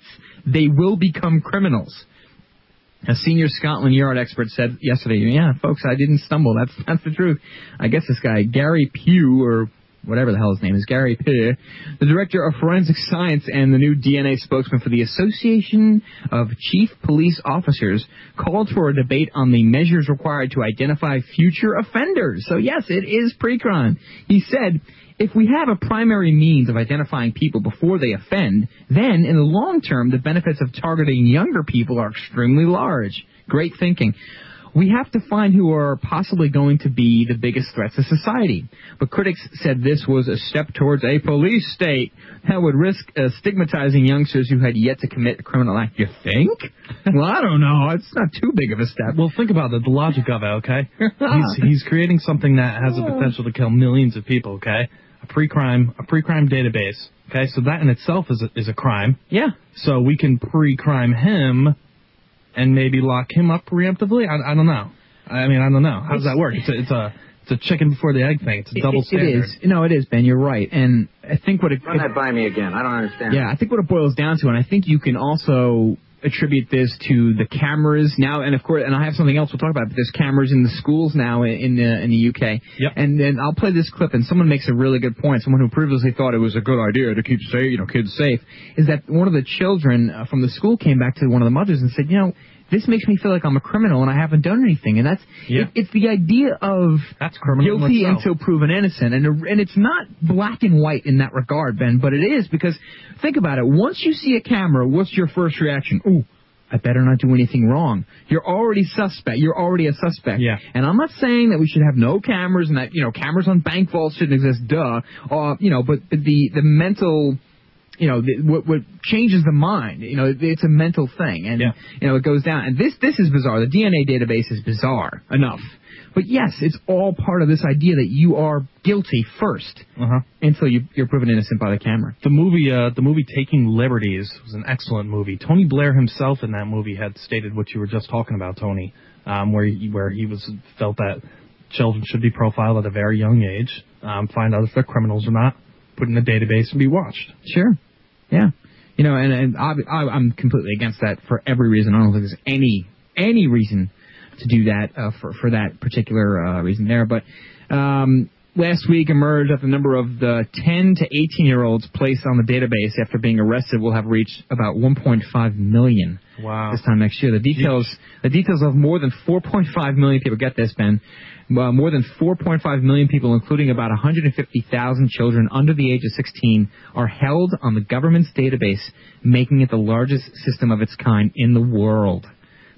they will become criminals. A senior Scotland Yard expert said yesterday, yeah, folks, I didn't stumble. That's that's the truth. I guess this guy, Gary Pugh, or whatever the hell his name is, Gary Pugh, the director of forensic science and the new D N A spokesman for the Association of Chief Police Officers, called for a debate on the measures required to identify future offenders. So, yes, it is pre-crime. He said, if we have a primary means of identifying people before they offend, then, in the long term, the benefits of targeting younger people are extremely large. Great thinking. We have to find who are possibly going to be the biggest threats to society. But critics said this was a step towards a police state that would risk uh, stigmatizing youngsters who had yet to commit a criminal act. You think? Well, I don't know. It's not too big of a step. Well, think about the, the logic of it, okay? he's, he's creating something that has the potential to kill millions of people, okay? a pre-crime, a pre-crime database. Okay, so that in itself is a, is a crime. Yeah. So we can pre-crime him and maybe lock him up preemptively. I, I don't know. I mean, I don't know. How does that work? It's a, it's a it's a chicken before the egg thing. It's a double it, it, standard. It is. No, it is, Ben. You're right. And I think what it run that by me again. I don't understand. Yeah, I think what it boils down to, and I think you can also attribute this to the cameras now, and of course, and I have something else we'll talk about, but there's cameras in the schools now in the, in the U K. Yep. And then I'll play this clip, and someone makes a really good point, someone who previously thought it was a good idea to keep safe, you know, kids safe, is that one of the children from the school came back to one of the mothers and said, you know, this makes me feel like I'm a criminal and I haven't done anything. And that's yeah. it, it's the idea of that's criminal guilty until proven innocent. And a, and it's not black and white in that regard, Ben, but it is, because think about it. Once you see a camera, what's your first reaction? Ooh, I better not do anything wrong. You're already suspect. You're already a suspect. Yeah. And I'm not saying that we should have no cameras and that, you know, cameras on bank vaults shouldn't exist, duh. Uh, you know, but the, the mental... You know, the, what, what changes the mind, you know, it, it's a mental thing. And, yeah. you know, it goes down. And this this is bizarre. The D N A database is bizarre enough. But, yes, it's all part of this idea that you are guilty first uh-huh. until you, you're proven innocent by the camera. The movie uh, the movie Taking Liberties was an excellent movie. Tony Blair himself in that movie had stated what you were just talking about, Tony, um, where, he, where he was felt that children should be profiled at a very young age, um, find out if they're criminals or not, put in a database and be watched. Sure. Yeah. You know, and, and I, I, I'm completely against that for every reason. I don't think there's any any reason to do that uh, for, for that particular uh, reason there. But um, last week emerged that the number of the ten to eighteen-year-olds placed on the database after being arrested will have reached about one point five million wow. this time next year. The details Jeez. the details of more than four point five million people, get this, Ben, uh, more than four point five million people, including about one hundred fifty thousand children under the age of sixteen, are held on the government's database, making it the largest system of its kind in the world.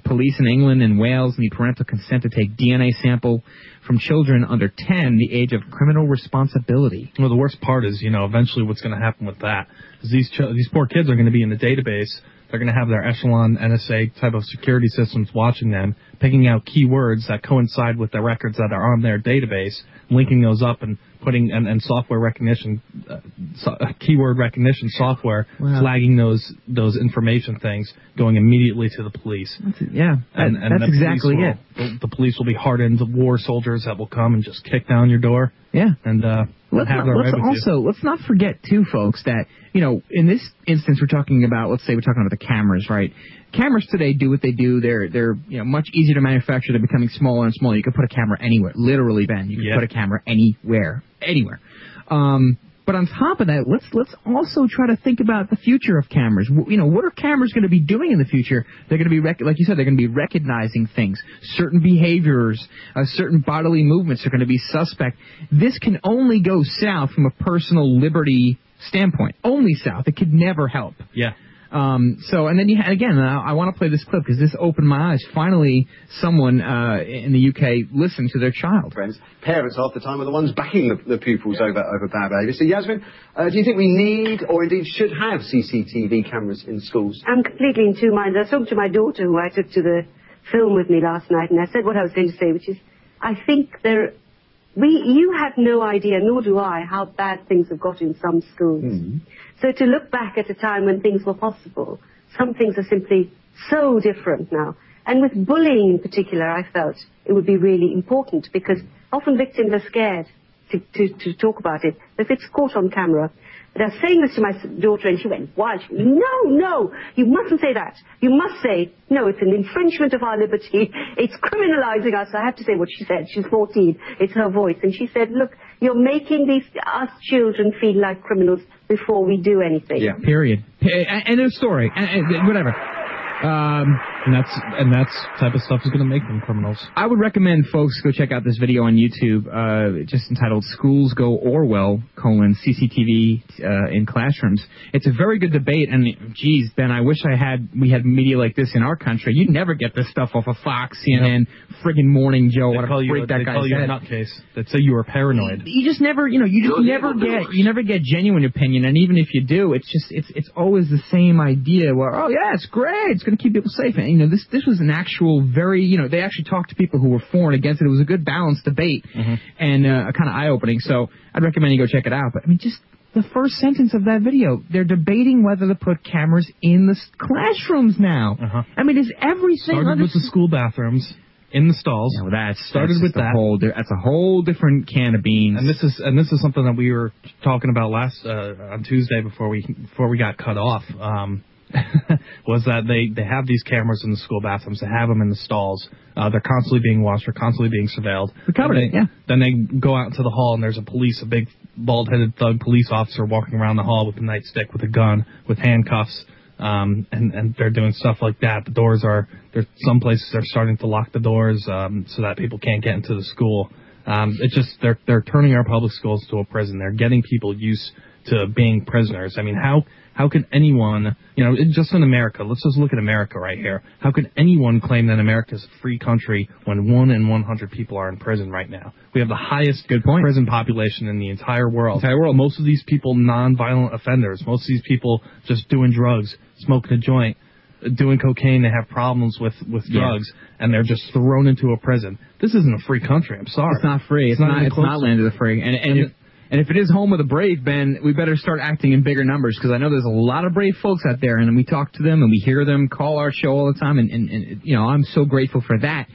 Police in England and Wales need parental consent to take D N A sample from children under ten, the age of criminal responsibility. Well, the worst part is, you know, eventually what's going to happen with that is these ch- these poor kids are going to be in the database. They're going to have their Echelon N S A type of security systems watching them, picking out keywords that coincide with the records that are on their database, linking those up and putting and, and software recognition, uh, so, uh, keyword recognition software, wow. flagging those those information things, going immediately to the police. That's, yeah, and, and that's exactly will, it. The, the police will be hardened war soldiers that will come and just kick down your door. Yeah, and uh, let's have not, their let's right also with you. Let's not forget too, folks, that you know in this instance we're talking about. Let's say we're talking about the cameras, right? Cameras today do what they do. They're they're you know much easier to manufacture. They're becoming smaller and smaller. You can put a camera anywhere. Literally, Ben, you can yeah. put a camera anywhere, anywhere. Um, but on top of that, let's let's also try to think about the future of cameras. W- you know, what are cameras going to be doing in the future? They're going to be rec- like you said. They're going to be recognizing things, certain behaviors, uh, certain bodily movements are going to be suspect. This can only go south from a personal liberty standpoint. Only south. It could never help. Yeah. Um, so, and then you, again, I, I want to play this clip because this opened my eyes. Finally, someone uh, in the U K listened to their child. Friends, parents half the time are the ones backing the, the pupils yeah. over, over bad behaviour. So, Yasmin, uh, do you think we need or indeed should have C C T V cameras in schools? I'm completely in two minds. I was talking to my daughter, who I took to the film with me last night, and I said what I was going to say, which is, I think there, we, you have no idea, nor do I, how bad things have got in some schools. Mm. So to look back at a time when things were possible, some things are simply so different now. And with bullying in particular, I felt it would be really important, because often victims are scared to, to, to talk about it. If it's caught on camera, but I was saying this to my daughter and she went wild. She went, no, no, you mustn't say that. You must say, no, it's an infringement of our liberty. It's criminalizing us. I have to say what she said. She's fourteen. It's her voice. And she said, look, you're making these us children feel like criminals before we do anything. Yeah, period. End of story. Whatever. Um, and that's and that's type of stuff is going to make them criminals. I would recommend folks go check out this video on YouTube, uh, just entitled "Schools Go Orwell: colon, C C T V uh, in Classrooms." It's a very good debate, and geez, Ben, I wish I had we had media like this in our country. You'd never get this stuff off of Fox, C N N, yep. friggin' Morning Joe. They what call a freak you, that they guy's call you a nutcase. They'd say you were paranoid. You, you just never, you know, you just never get you never get genuine opinion, and even if you do, it's just it's it's always the same idea. Where oh yeah, it's great. It's going to keep people safe. And you know, this this was an actual very, you know, they actually talked to people who were for and against it. It was a good balanced debate, mm-hmm. and uh, kind of eye-opening. So I'd recommend you go check it out. But, I mean, just the first sentence of that video, they're debating whether to put cameras in the classrooms now. Uh-huh. I mean, is everything... Started under- with the school bathrooms. In the stalls. Yeah, well, that's started that's with that. Whole, that's a whole different can of beans. And this is and this is something that we were talking about last uh, on Tuesday before we before we got cut off. Um, was that they, they have these cameras in the school bathrooms? They have them in the stalls. Uh, they're constantly being watched. They're constantly being surveilled. We covered it. Yeah. Then they go out into the hall and there's a police, a big bald-headed thug police officer walking around the hall with a nightstick, with a gun, with handcuffs. Um, and, and they're doing stuff like that. The doors are, there's some places they're starting to lock the doors um, so that people can't get into the school. Um, it's just, they're, they're turning our public schools to a prison. They're getting people used to being prisoners. I mean, how, how could anyone, you know, it, just in America, let's just look at America right here. How could anyone claim that America is a free country when one in one hundred people are in prison right now? We have the highest good point. prison population in the entire world. Entire world. Most of these people, non-violent offenders. Most of these people just doing drugs, smoking a joint, doing cocaine. They have problems with, with yeah. drugs, and they're just thrown into a prison. This isn't a free country. I'm sorry. It's not free. It's, it's not, not It's not land of the free. And, and if, And if it is home of the brave, Ben, we better start acting in bigger numbers, because I know there's a lot of brave folks out there, and we talk to them, and we hear them call our show all the time, and, and, and you know, I'm so grateful for that.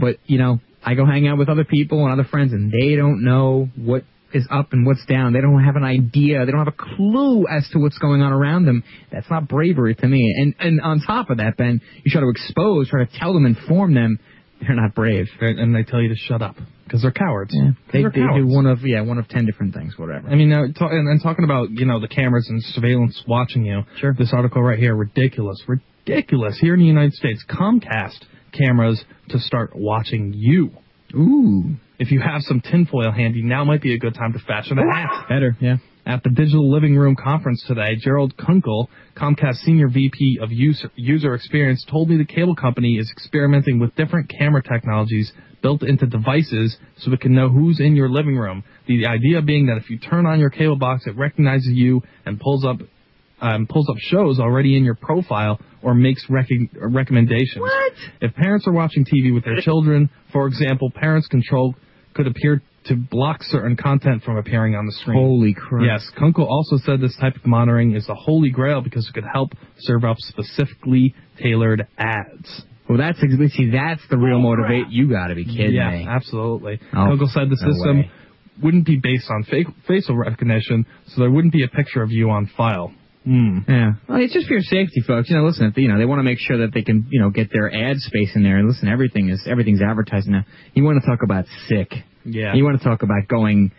But, you know, I go hang out with other people and other friends, and they don't know what is up and what's down. They don't have an idea. They don't have a clue as to what's going on around them. That's not bravery to me. And, and on top of that, Ben, you try to expose, try to tell them, inform them. They're not brave, and they tell you to shut up because they're cowards. Yeah, they, they're they cowards. do one of yeah one of ten different things, whatever. I mean, now, t- and, and talking about you know the cameras and surveillance watching you. Sure. This article right here, ridiculous, ridiculous. Here in the United States, Comcast cameras to start watching you. Ooh. If you have some tinfoil handy, now might be a good time to fashion a hat. Better, yeah. At the Digital Living Room Conference today, Gerald Kunkel, Comcast Senior V P of User, User Experience, told me the cable company is experimenting with different camera technologies built into devices so it can know who's in your living room. The idea being that if you turn on your cable box, it recognizes you and pulls up um, pulls up shows already in your profile or makes rec- recommendations. What? If parents are watching T V with their children, for example, parents' control could appear to block certain content from appearing on the screen. Holy crap. Yes. Kunkel also said this type of monitoring is the holy grail because it could help serve up specifically tailored ads. Well, that's see, that's the real oh, motivate. Crap. You got to be kidding yeah, me. Yeah, absolutely. Oh, Kunkel said the system no wouldn't be based on fake facial recognition, so there wouldn't be a picture of you on file. Mm. Yeah. Well, it's just for your safety, folks. You know, listen, if, you know, they want to make sure that they can, you know, get their ad space in there. And listen, everything is everything's advertised now. You want to talk about sick. Yeah. You want to talk about going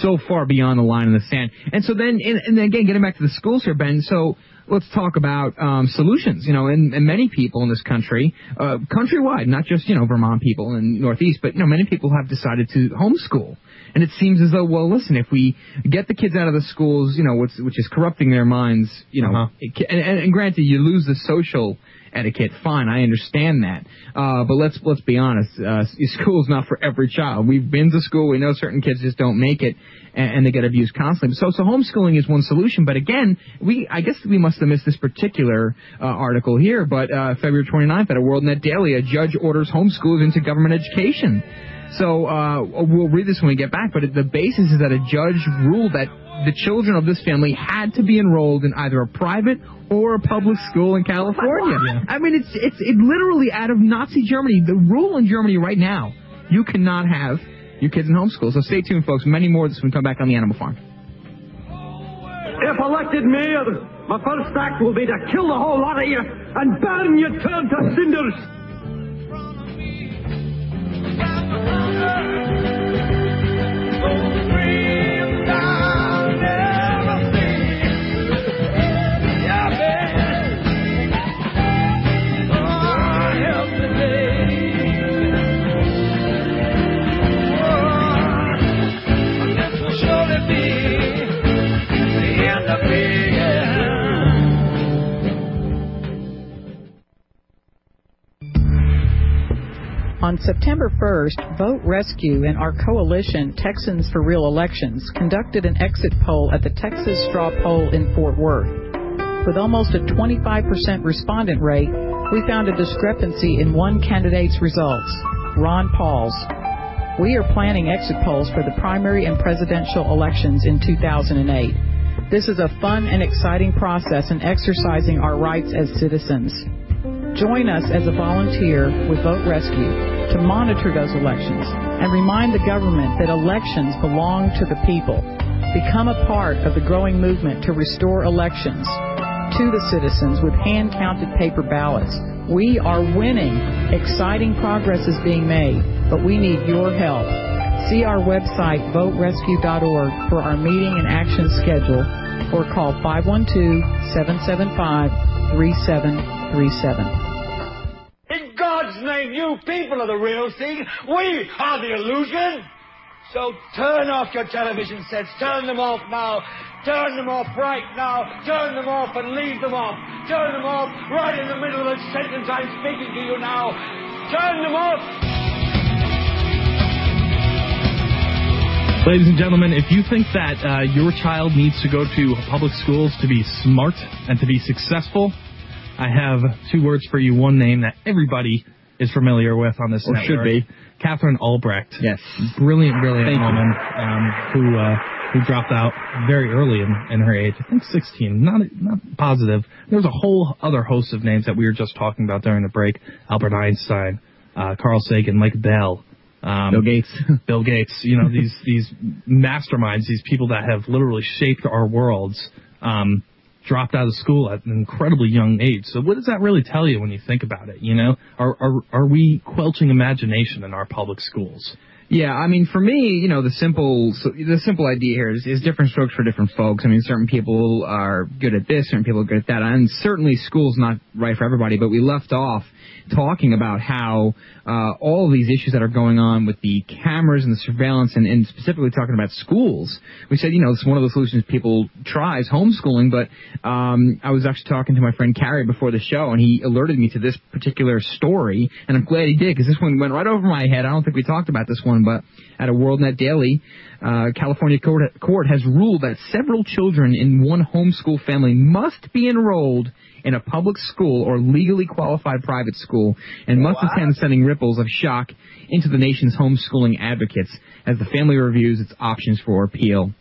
so far beyond the line in the sand. And so then, and, and again, getting back to the schools here, Ben, so let's talk about um, solutions. You know, and, and many people in this country, uh, countrywide, not just, you know, Vermont people and Northeast, but, you know, many people have decided to homeschool. And it seems as though, well, listen, if we get the kids out of the schools, you know, what's, which is corrupting their minds, you know, uh-huh. it, and, and, and granted, you lose the social etiquette, fine, I understand that. Uh, but let's let's be honest, uh, school's not for every child. We've been to school, we know certain kids just don't make it, and, and they get abused constantly. So so homeschooling is one solution, but again, we I guess we must have missed this particular uh, article here, but uh, February twenty-ninth at a WorldNet Daily, a judge orders homeschoolers into government education. So uh, we'll read this when we get back, but the basis is that a judge ruled that the children of this family had to be enrolled in either a private or a public school in California. Yeah. I mean, it's it's it literally out of Nazi Germany. The rule in Germany right now, you cannot have your kids in homeschool. So stay tuned, folks. Many more of this when we come back on the Animal Farm. If elected mayor, my first act will be to kill the whole lot of you and burn your turn to cinders. On September first, Vote Rescue and our coalition, Texans for Real Elections, conducted an exit poll at the Texas Straw Poll in Fort Worth. With almost a twenty-five percent respondent rate, we found a discrepancy in one candidate's results, Ron Paul's. We are planning exit polls for the primary and presidential elections in two thousand eight. This is a fun and exciting process in exercising our rights as citizens. Join us as a volunteer with Vote Rescue to monitor those elections and remind the government that elections belong to the people. Become a part of the growing movement to restore elections to the citizens with hand-counted paper ballots. We are winning. Exciting progress is being made, but we need your help. See our website, vote rescue dot org, for our meeting and action schedule, or call five one two, seven seven five, three seven three seven. In God's name, you people are the real thing. We are the illusion. So turn off your television sets. Turn them off now. Turn them off right now. Turn them off and leave them off. Turn them off right in the middle of the sentence I'm speaking to you now. Turn them off. Ladies and gentlemen, if you think that uh, your child needs to go to public schools to be smart and to be successful, I have two words for you. One name that everybody is familiar with on this or network. Should be. Catherine Albrecht. Yes. Brilliant, brilliant woman um, who uh, who dropped out very early in, in her age. I think sixteen. Not not positive. There's a whole other host of names that we were just talking about during the break. Albert Einstein, uh, Carl Sagan, Mike Bell. Um, Bill Gates. Bill Gates. You know, these, these masterminds, these people that have literally shaped our worlds, um, dropped out of school at an incredibly young age. So what does that really tell you when you think about it, you know? Are are, are we quelling imagination in our public schools? Yeah, I mean, for me, you know, the simple so the simple idea here is, is different strokes for different folks. I mean, certain people are good at this, certain people are good at that, and certainly school's not right for everybody, but we left off talking about how uh, all of these issues that are going on with the cameras and the surveillance, and, and specifically talking about schools. We said, you know, it's one of the solutions people try is homeschooling, but um, I was actually talking to my friend Carrie before the show, and he alerted me to this particular story, and I'm glad he did, because this one went right over my head. I don't think we talked about this one, but at a WorldNet Daily, uh, California court, court has ruled that several children in one homeschool family must be enrolled in a public school or legally qualified private school, and must wow. attend, sending ripples of shock into the nation's homeschooling advocates as the family reviews its options for appeal.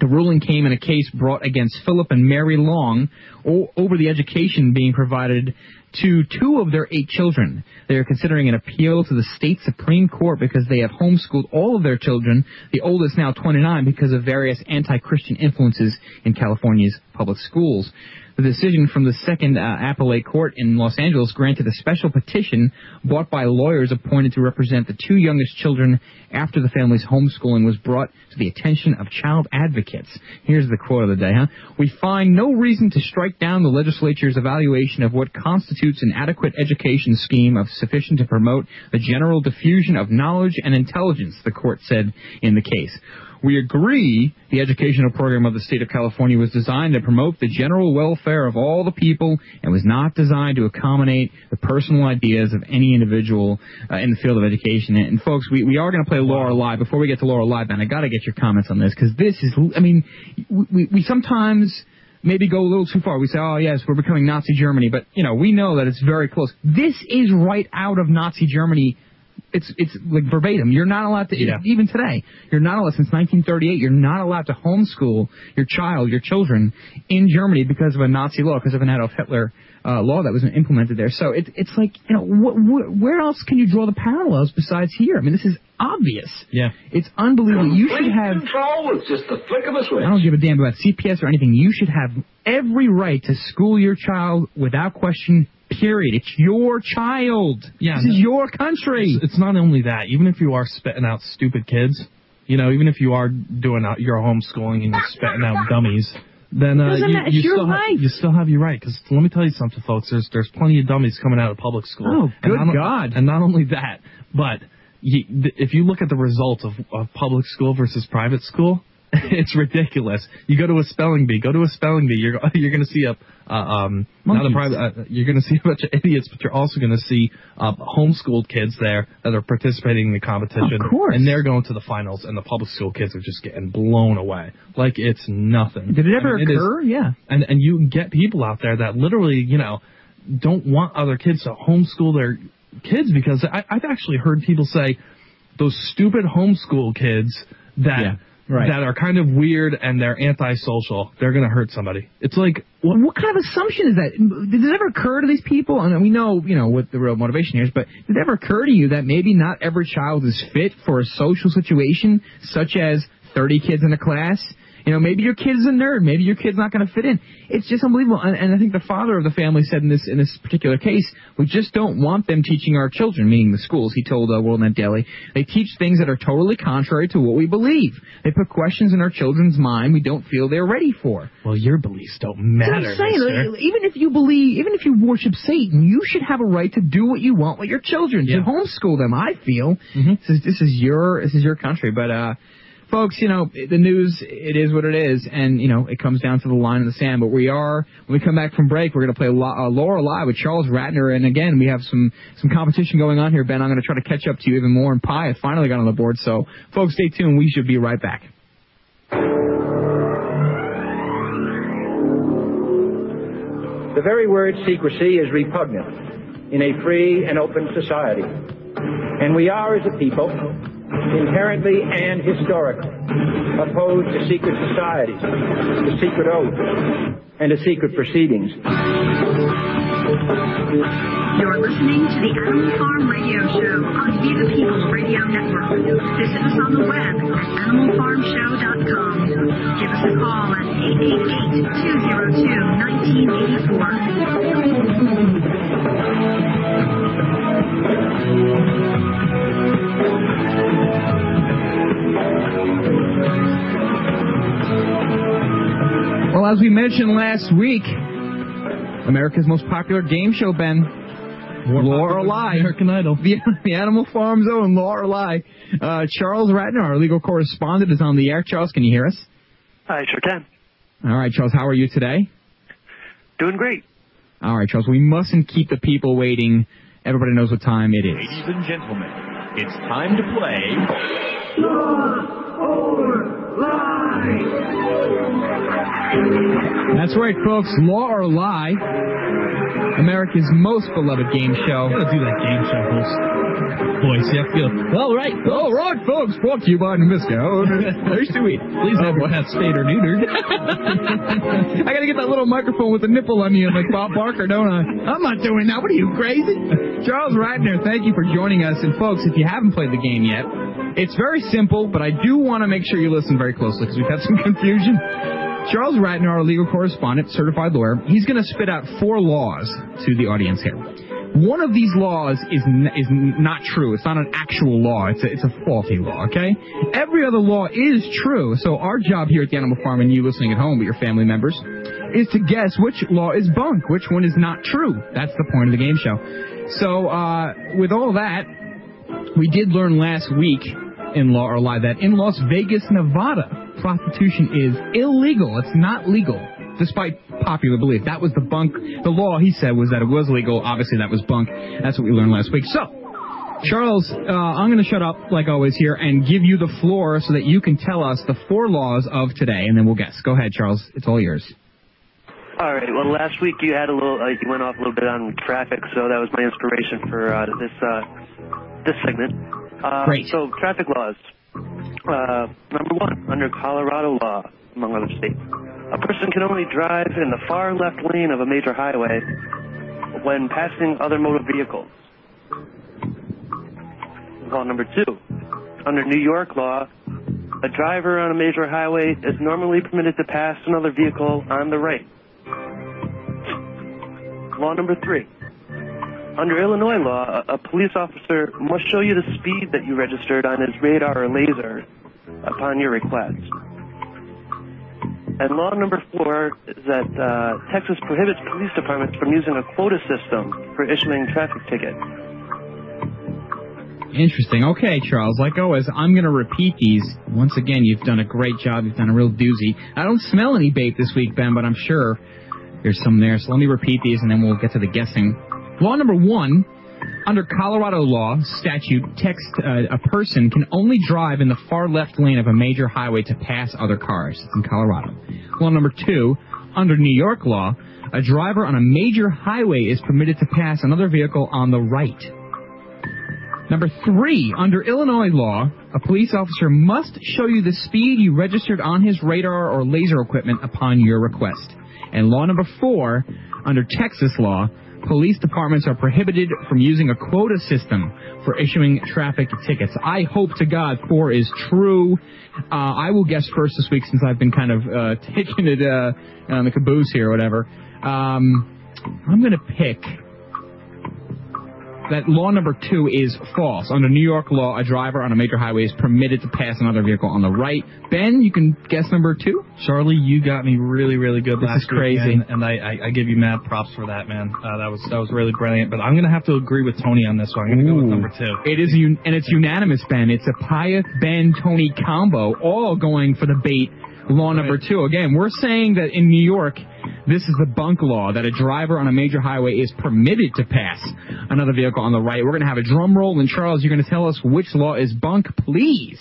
The ruling came in a case brought against Philip and Mary Long o- over the education being provided to two of their eight children. They are considering an appeal to the state Supreme Court because they have homeschooled all of their children, the oldest now twenty-nine, because of various anti-Christian influences in California's public schools. The decision from the second uh, Appellate Court in Los Angeles granted a special petition brought by lawyers appointed to represent the two youngest children after the family's homeschooling was brought to the attention of child advocates. Here's the quote of the day, huh? "We find no reason to strike down the legislature's evaluation of what constitutes an adequate education scheme of sufficient to promote the general diffusion of knowledge and intelligence," the court said in the case. "We agree the educational program of the state of California was designed to promote the general welfare of all the people and was not designed to accommodate the personal ideas of any individual uh, in the field of education." And, and folks, we, we are going to play Laura Live. Before we get to Laura Live, man, I got to get your comments on this, because this is, I mean, we, we sometimes maybe go a little too far. We say, oh, yes, we're becoming Nazi Germany, but, you know, we know that it's very close. This is right out of Nazi Germany. It's it's like verbatim. You're not allowed to, yeah. even today, you're not allowed, since nineteen thirty-eight, you're not allowed to homeschool your child, your children, in Germany because of a Nazi law, because of an Adolf Hitler uh, law that was implemented there. So it, it's like, you know, wh- wh- where else can you draw the parallels besides here? I mean, this is obvious. Yeah. It's unbelievable. Complete you should have... control. It's just the flick of a switch. I don't give a damn about C P S or anything. You should have every right to school your child without question. Period. It's your child. Yeah, this no, is your country. It's, it's not only that. Even if you are spitting out stupid kids, you know, even if you are doing out your homeschooling and you're spitting out dummies, then uh, you, you, still have, you still have your right. Because let me tell you something, folks. There's there's plenty of dummies coming out of public school. Oh, good and not, God. And not only that, but you, th- if you look at the results of, of public school versus private school, it's ridiculous. You go to a spelling bee. Go to a spelling bee. You're you're going to see a uh, um Monkeys. Not a private. Uh, you're going to see a bunch of idiots, but you're also going to see uh, homeschooled kids there that are participating in the competition. Of course. And they're going to the finals, and the public school kids are just getting blown away like it's nothing. Did it ever I mean, occur? It is, yeah. And and you get people out there that literally, you know, don't want other kids to homeschool their kids, because I, I've actually heard people say those stupid homeschool kids that yeah, right. that are kind of weird and they're antisocial, they're going to hurt somebody. It's like, what, what kind of assumption is that? Did it ever occur to these people? And we know, you know, what the real motivation here is, but did it ever occur to you that maybe not every child is fit for a social situation, such as thirty kids in a class? You know, maybe your kid's a nerd. Maybe your kid's not going to fit in. It's just unbelievable. And, and I think the father of the family said in this in this particular case, we just don't want them teaching our children, meaning the schools. He told uh, WorldNet Daily, they teach things that are totally contrary to what we believe. They put questions in our children's mind we don't feel they're ready for. Well, your beliefs don't matter. That's what I'm saying. Like, even if you believe, even if you worship Satan, you should have a right to do what you want with your children. Yeah. To homeschool them, I feel. Mm-hmm. This is, this is your this is your country, but. uh Folks, you know, the news, it is what it is, and, you know, it comes down to the line in the sand. But we are, when we come back from break, we're going to play La- uh, Laura Live with Charles Ratner. And, again, we have some, some competition going on here, Ben. I'm going to try to catch up to you even more. And Pi has finally got on the board. So, folks, stay tuned. We should be right back. The very word secrecy is repugnant in a free and open society. And we are, as a people, inherently and historically opposed to secret societies, to secret oaths, and to secret proceedings. You're listening to the Animal Farm Radio Show on Be the People's Radio Network. Visit us on the web at animal farm show dot com. Give us a call at eight eight eight, two oh two, one nine eight four. Well, as we mentioned last week, America's most popular game show, Ben, Laura Lie, American Idol, the, the Animal Farm's own Laura Lie. Uh, Charles Ratner, our legal correspondent, is on the air. Charles, can you hear us? I sure can. All right, Charles, how are you today? Doing great. All right, Charles, we mustn't keep the people waiting. Everybody knows what time it is. Ladies and gentlemen, it's time to play... Law or Lie. That's right, folks. Law or Lie, America's most beloved game show. You gotta do that game show voice. Voice, you have to go. All right, all right, folks. Brought to you by Nabisco. There's too eat. Please have one half spayed or neutered. I gotta get that little microphone with the nipple on you, like Bob Barker, don't I? I'm not doing that. What are you, crazy? Charles Ratner, thank you for joining us. And folks, if you haven't played the game yet, it's very simple, but I do want to make sure you listen very closely because we've had some confusion. Charles Ratner, our legal correspondent, certified lawyer, he's going to spit out four laws to the audience here. One of these laws is n- is not true. It's not an actual law. It's a, it's a faulty law, okay? Every other law is true. So our job here at the Animal Farm, and you listening at home with your family members, is to guess which law is bunk, which one is not true. That's the point of the game show. So uh, with all that, we did learn last week in Law or Lie that in Las Vegas, Nevada, prostitution is illegal. It's not legal, despite popular belief. That was the bunk. The law, he said, was that it was legal. Obviously, that was bunk. That's what we learned last week. So, Charles, uh, I'm going to shut up, like always, here and give you the floor so that you can tell us the four laws of today, and then we'll guess. Go ahead, Charles. It's all yours. All right. Well, last week you had a little, uh, you went off a little bit on traffic, so that was my inspiration for uh, this uh, this segment. Uh, Great. So, traffic laws. Uh, number one, under Colorado law, among other states, a person can only drive in the far left lane of a major highway when passing other motor vehicles. Law number two, under New York law, a driver on a major highway is normally permitted to pass another vehicle on the right. Law number three, under Illinois law, a police officer must show you the speed that you registered on his radar or laser upon your request. And law number four is that uh, Texas prohibits police departments from using a quota system for issuing traffic tickets. Interesting. Okay, Charles, like always, I'm going to repeat these. Once again, you've done a great job. You've done a real doozy. I don't smell any bait this week, Ben, but I'm sure there's some there. So let me repeat these, and then we'll get to the guessing. Law number one, under Colorado law statute, text uh, a person can only drive in the far left lane of a major highway to pass other cars. It's in Colorado. Law number two, Under New York law, a driver on a major highway is permitted to pass another vehicle on the right. Number three, under Illinois law, a police officer must show you the speed you registered on his radar or laser equipment upon your request. And law number four, under Texas law, police departments are prohibited from using a quota system for issuing traffic tickets. I hope to God four is true. Uh, I will guess first this week since I've been kind of uh, taking it uh, on the caboose here or whatever. Um, I'm going to pick that law number two is false. Under New York law, a driver on a major highway is permitted to pass another vehicle on the right. Ben, you can guess number two? Charlie, you got me really, really good this last This is crazy. Week, and I, I, I give you mad props for that, man. Uh, that was that was really brilliant. But I'm going to have to agree with Tony on this one. I'm going to go with number two. It is, un- and it's unanimous, Ben. It's a Pius, Ben, Tony combo, all going for the bait. Law number two. Again, we're saying that in New York, this is the bunk law, that a driver on a major highway is permitted to pass another vehicle on the right. We're going to have a drum roll, and Charles, you're going to tell us which law is bunk, please.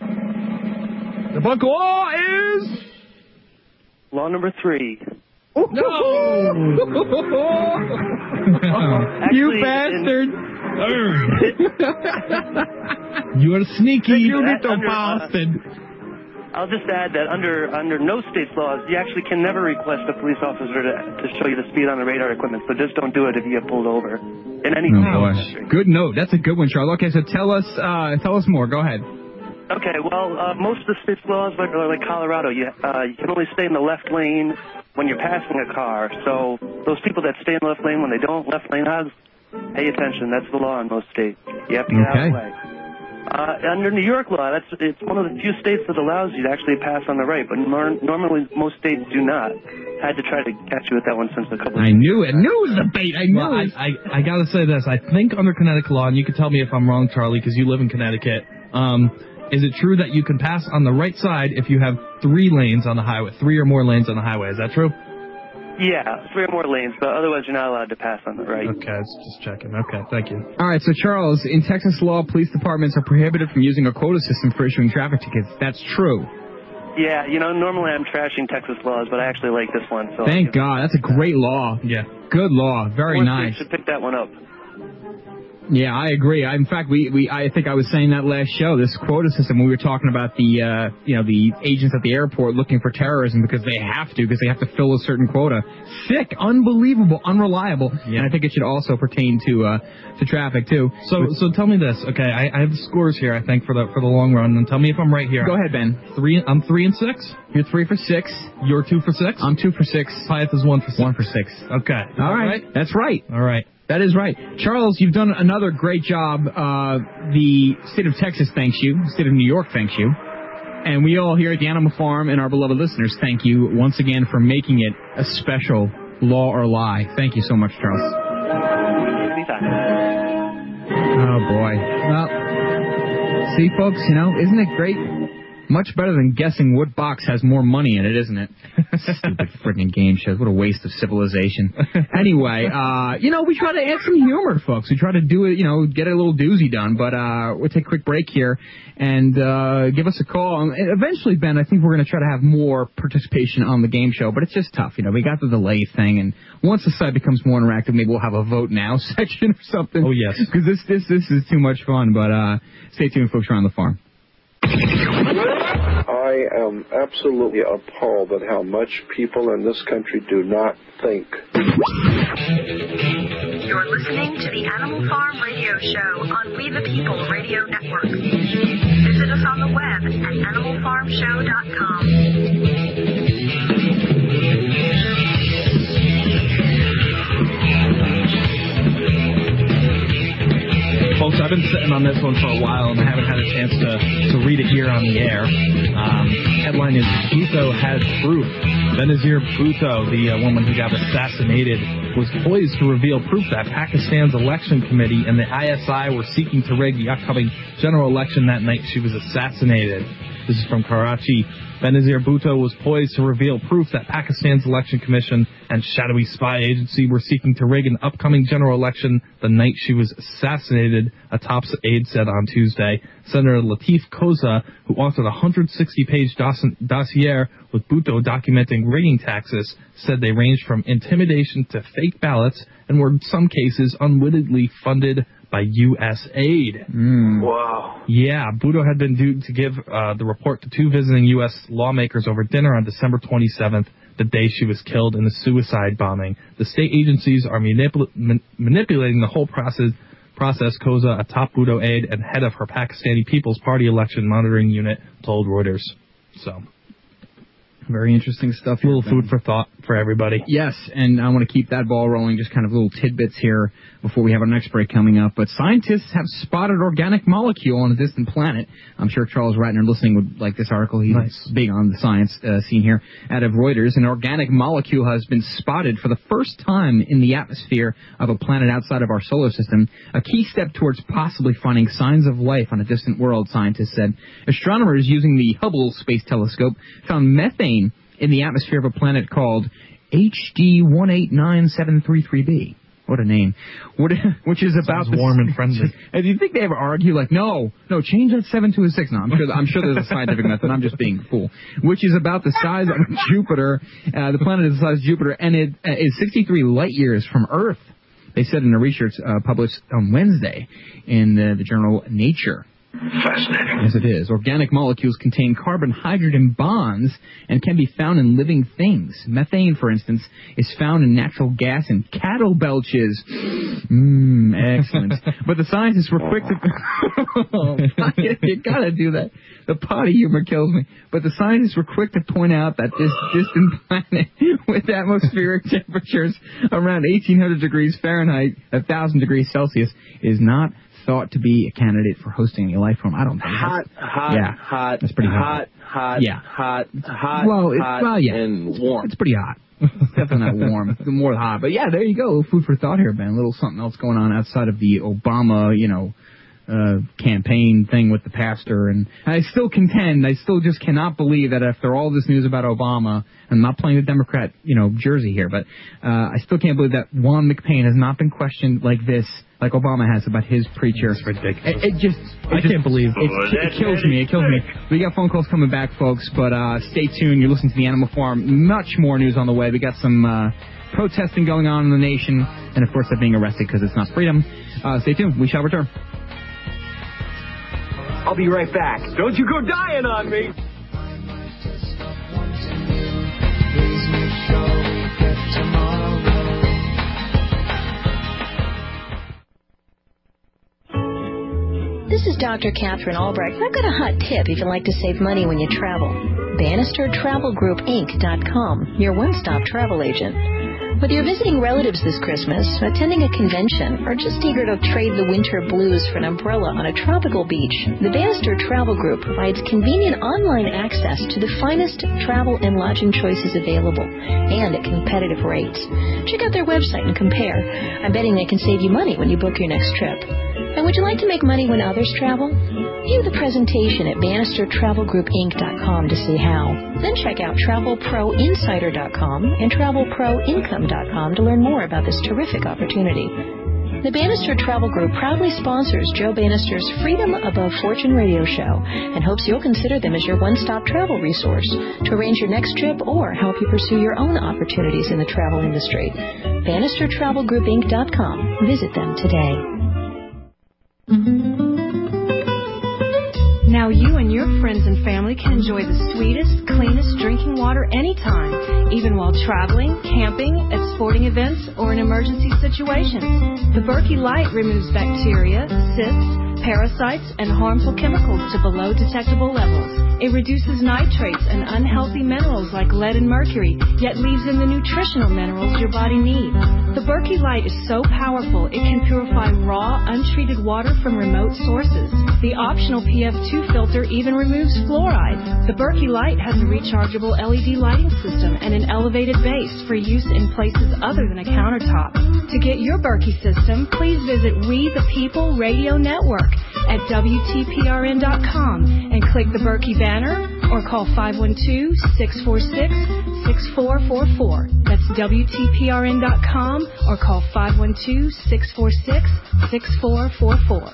The bunk law is... law number three. No! Actually, you bastard! In... you are sneaky, you little bastard. I'll just add that under under no state's laws, you actually can never request a police officer to, to show you the speed on the radar equipment, so just don't do it if you get pulled over in any state. Good note. That's a good one, Charles. Okay, so tell us uh, tell us more. Go ahead. Okay, well, uh, most of the state's laws, like, like Colorado, you, uh, you can only stay in the left lane when you're passing a car. So those people that stay in the left lane when they don't, left lane hogs, pay attention. That's the law in most states. You have to get okay. out of the way. Uh, under New York law, that's it's one of the few states that allows you to actually pass on the right, but nor- normally most states do not. I had to try to catch you with that one since a couple of I days knew it. I knew it was a bait. I knew well, it. I, I, I got to say this. I think under Connecticut law, and you can tell me if I'm wrong, Charlie, because you live in Connecticut, um, is it true that you can pass on the right side if you have three lanes on the highway, three or more lanes on the highway? Is that true? Yeah, three or more lanes, but otherwise you're not allowed to pass on the right. Okay, just checking. Okay, thank you. All right, so Charles, in Texas law, police departments are prohibited from using a quota system for issuing traffic tickets. That's true. Yeah, you know, normally I'm trashing Texas laws, but I actually like this one. So thank God, that's a great law. Yeah. Good law, very nice. You should pick that one up. Yeah, I agree. I, in fact, we, we I think I was saying that last show, this quota system, when we were talking about the uh, you know the agents at the airport looking for terrorism because they have to, because they have to fill a certain quota. Sick, unbelievable, unreliable, yeah. And I think it should also pertain to uh, to traffic too. So so tell me this, okay? I, I have the scores here, I think, for the for the long run, and tell me if I'm right here. Go ahead, Ben. Three, I'm three and six. You're three for six. You're two for six. I'm two for six. Pyeth is one for six. One for six. Okay. Is All right. right. That's right. All right. That is right. Charles, you've done another great job. Uh, the state of Texas thanks you. The state of New York thanks you. And we all here at the Animal Farm and our beloved listeners thank you once again for making it a special Law or Lie. Thank you so much, Charles. Oh, boy. Well, see, folks, you know, isn't it great? Much better than guessing what box has more money in it, isn't it? Stupid freaking game shows. What a waste of civilization. Anyway, uh, you know, we try to add some humor, folks. We try to do it, you know, get a little doozy done. But uh, we'll take a quick break here and uh, give us a call. And eventually, Ben, I think we're going to try to have more participation on the game show. But it's just tough. You know, we got the delay thing. And once the site becomes more interactive, maybe we'll have a vote now section or something. Oh, yes. Because this, this, this is too much fun. But uh, stay tuned, folks. You're on the farm. I am absolutely appalled at how much people in this country do not think. You're listening to the Animal Farm Radio Show on We the People Radio Network. Visit us on the web at animal farm show dot com. Folks, I've been sitting on this one for a while, and I haven't had a chance to, to read it here on the air. Um, headline is, Bhutto has proof. Benazir Bhutto, the uh, woman who got assassinated, was poised to reveal proof that Pakistan's election committee and the I S I were seeking to rig the upcoming general election that night she was assassinated. This is from Karachi. Benazir Bhutto was poised to reveal proof that Pakistan's election commission and shadowy spy agency were seeking to rig an upcoming general election the night she was assassinated, a top aide said on Tuesday. Senator Latif Koza, who authored a one hundred sixty page dossier with Bhutto documenting rigging taxes, said they ranged from intimidation to fake ballots and were in some cases unwittingly funded by U S aid. Mm. Wow. Yeah, Bhutto had been due to give uh, the report to two visiting U S lawmakers over dinner on December twenty-seventh, the day she was killed in the suicide bombing. The state agencies are manipul- man- manipulating the whole process, process, Koza, a top Bhutto aide and head of her Pakistani People's Party election monitoring unit, told Reuters. So, very interesting stuff. A little food for thought for everybody. Yes, and I want to keep that ball rolling, just kind of little tidbits here before we have our next break coming up. But scientists have spotted organic molecule on a distant planet. I'm sure Charles Ratner listening would like this article. He's nice. Big on the science uh, scene here. Out of Reuters, an organic molecule has been spotted for the first time in the atmosphere of a planet outside of our solar system, a key step towards possibly finding signs of life on a distant world, scientists said. Astronomers using the Hubble Space Telescope found methane in the atmosphere of a planet called H D one eight nine seven three three b. What a name. What, which is about... Sounds warm and friendly. Do you think they ever argue, like, no, no, change that seven to a six? No, I'm sure, I'm sure there's a scientific method. I'm just being a fool. Which is about the size of Jupiter. Uh, the planet is the size of Jupiter, and it uh, is sixty-three light years from Earth, they said in a research uh, published on Wednesday in uh, the journal Nature. Fascinating. Yes, it is. Organic molecules contain carbon-hydrogen bonds and can be found in living things. Methane, for instance, is found in natural gas and cattle belches. Mmm, excellent. But the scientists were quick to... oh, you gotta do that. The potty humor kills me. But the scientists were quick to point out that this distant planet with atmospheric temperatures around eighteen hundred degrees Fahrenheit, one thousand degrees Celsius, is not thought to be a candidate for hosting a life form. I don't think hot, hot, yeah, hot, that's pretty hot, hot, hot, yeah. hot, hot, well, it's, hot well, yeah. and warm. It's pretty hot. Definitely not warm, more hot. But yeah, there you go. Food for thought here, Ben. A little something else going on outside of the Obama, you know, uh, campaign thing with the pastor. And I still contend, I still just cannot believe that after all this news about Obama, I'm not playing the Democrat, you know, jersey here, but uh, I still can't believe that Juan McPain has not been questioned like this, like Obama has about his preacher. It's ridiculous. It, it just, it I just, can't believe it. It kills me. It kills me. We got phone calls coming back, folks, but uh, stay tuned. You're listening to The Animal Farm. Much more news on the way. We got some uh, protesting going on in the nation, and of course, they're being arrested because it's not freedom. Uh, stay tuned. We shall return. I'll be right back. Don't you go dying on me. I might just stop wanting you. Please make sure we get tomorrow. This is Doctor Catherine Albrecht. I've got a hot tip if you'd like to save money when you travel. Bannister Travel Group Inc dot com, your one-stop travel agent. Whether you're visiting relatives this Christmas, attending a convention, or just eager to trade the winter blues for an umbrella on a tropical beach, the Bannister Travel Group provides convenient online access to the finest travel and lodging choices available, and at competitive rates. Check out their website and compare. I'm betting they can save you money when you book your next trip. And would you like to make money when others travel? View the presentation at Bannister Travel Group Inc dot com to see how. Then check out Travel Pro Insider dot com and Travel Pro Income dot com to learn more about this terrific opportunity. The Bannister Travel Group proudly sponsors Joe Bannister's Freedom Above Fortune radio show and hopes you'll consider them as your one-stop travel resource to arrange your next trip or help you pursue your own opportunities in the travel industry. Bannister Travel Group Inc dot com. Visit them today. Now you and your friends and family can enjoy the sweetest, cleanest drinking water anytime, even while traveling, camping, at sporting events, or in emergency situations. The Berkey Light removes bacteria, cysts, parasites, and harmful chemicals to below detectable levels. It reduces nitrates and unhealthy minerals like lead and mercury, yet leaves in the nutritional minerals your body needs. The Berkey Light is so powerful, it can purify raw, untreated water from remote sources. The optional P F two filter even removes fluoride. The Berkey Light has a rechargeable L E D lighting system and an elevated base for use in places other than a countertop. To get your Berkey system, please visit We the People Radio Network at W T P R N dot com and click the Berkey banner or call five one two, six four six, six four six six four four four. That's W T P R N dot com or call five one two, six four six, six four four four.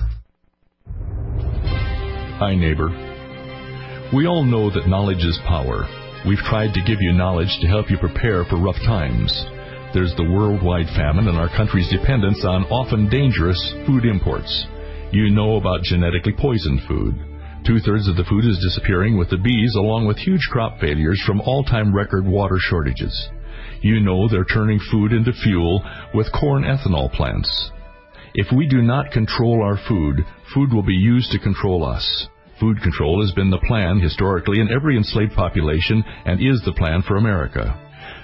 Hi, neighbor. We all know that knowledge is power. We've tried to give you knowledge to help you prepare for rough times. There's the worldwide famine and our country's dependence on often dangerous food imports. You know about genetically poisoned food. Two-thirds of the food is disappearing with the bees, along with huge crop failures from all-time record water shortages. You know they're turning food into fuel with corn ethanol plants. If we do not control our food, food will be used to control us. Food control has been the plan historically in every enslaved population and is the plan for America.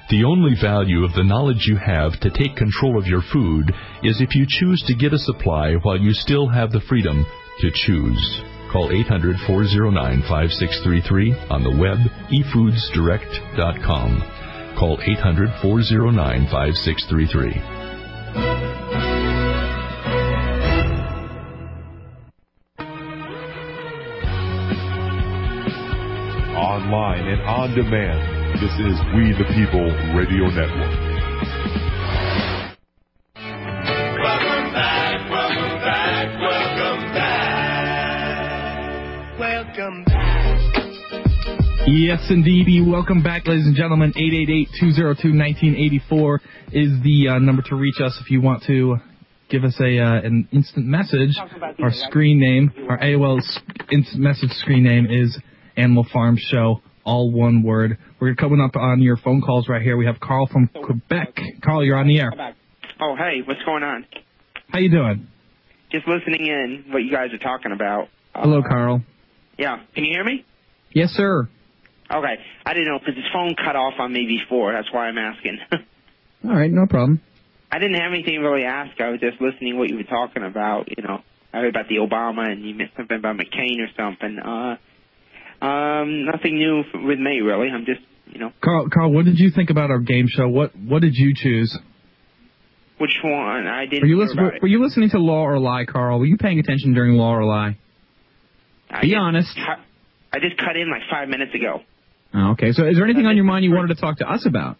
The only value of the knowledge you have to take control of your food is if you choose to get a supply while you still have the freedom to choose. Call eight hundred, four oh nine, five six three three on the web, e foods direct dot com. Call eight hundred, four oh nine, five six three three. Online and on demand. This is We the People Radio Network. Welcome back, welcome back, welcome back. Welcome back. Yes, indeedy. Welcome back, ladies and gentlemen. eight eight eight, two oh two, nineteen eighty-four is the uh, number to reach us if you want to give us a uh, an instant message. Our screen name, our A O L instant message screen name is Animal Farm Show, all one word. We're coming up on your phone calls right here. We have Carl from Quebec. Carl, you're on the air. Oh, hey, what's going on? How you doing? Just listening in what you guys are talking about. Hello, uh, Carl. Yeah, can you hear me? Yes, sir. Okay, I didn't know because his phone cut off on me before. That's why I'm asking. All right, no problem. I didn't have anything to really ask. I was just listening to what you were talking about. You know, I heard about the Obama and you meant something about McCain or something. Uh... Um, nothing new with me, really. I'm just, you know. Carl, Carl, what did you think about our game show? What What did you choose? Which one? I didn't. Were you, listen, were, were you listening to Law or Lie, Carl? Were you paying attention during Law or Lie? I Be just, honest. I just cut in like five minutes ago. Oh, okay. So, is there anything on your mind you wanted to talk to us about?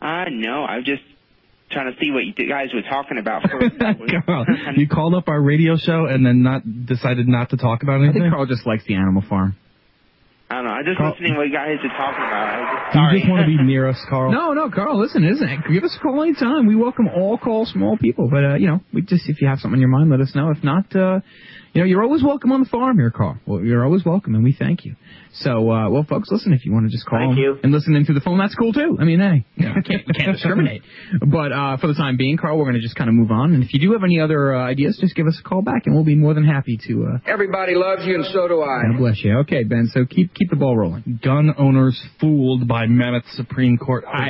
Uh, no. I was just trying to see what you guys were talking about first. Carl, you called up our radio show and then not decided not to talk about anything? I think Carl just likes the Animal Farm. I don't know. I'm just Carl, listening to what you guys are talking about. Just, sorry. You just want to be near us, Carl? No, no, Carl, listen, isn't it? Give us a call anytime. We welcome all calls from all people. But, uh, you know, we just if you have something on your mind, let us know. If not, uh, you know, you're always welcome on the farm here, Carl. Well, you're always welcome, and we thank you. So, uh, well, folks, listen, if you want to just call and listen in through the phone, that's cool, too. I mean, hey, you know, can't, can't discriminate. But uh, for the time being, Carl, we're going to just kind of move on. And if you do have any other uh, ideas, just give us a call back, and we'll be more than happy to. Uh, Everybody loves you, and so do I. God bless you. Okay, Ben, so keep keep the ball rolling. Gun owners fooled by Mammoth Supreme Court. I, I,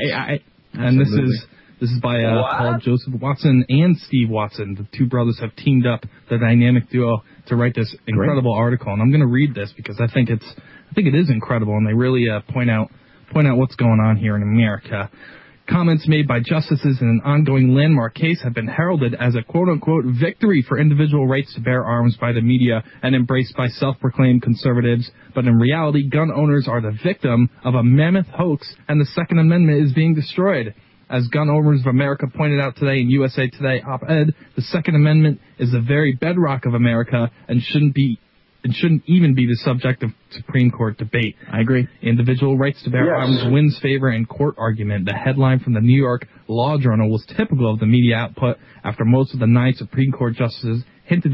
and Absolutely. this is... This is by uh, Paul Joseph Watson and Steve Watson. The two brothers have teamed up, the dynamic duo, to write this incredible Great. article. And I'm going to read this because I think it's, I think it is incredible, and they really uh, point out point out what's going on here in America. Comments made by justices in an ongoing landmark case have been heralded as a quote-unquote victory for individual rights to bear arms by the media and embraced by self-proclaimed conservatives. But in reality, gun owners are the victim of a mammoth hoax, and the Second Amendment is being destroyed. As Gun Owners of America pointed out today in U S A Today op-ed, the Second Amendment is the very bedrock of America and shouldn't be, it shouldn't even be the subject of Supreme Court debate. I agree. Individual rights to bear yes. arms wins favor in court argument. The headline from the New York Law Journal was typical of the media output after most of the nine Supreme Court justices hinted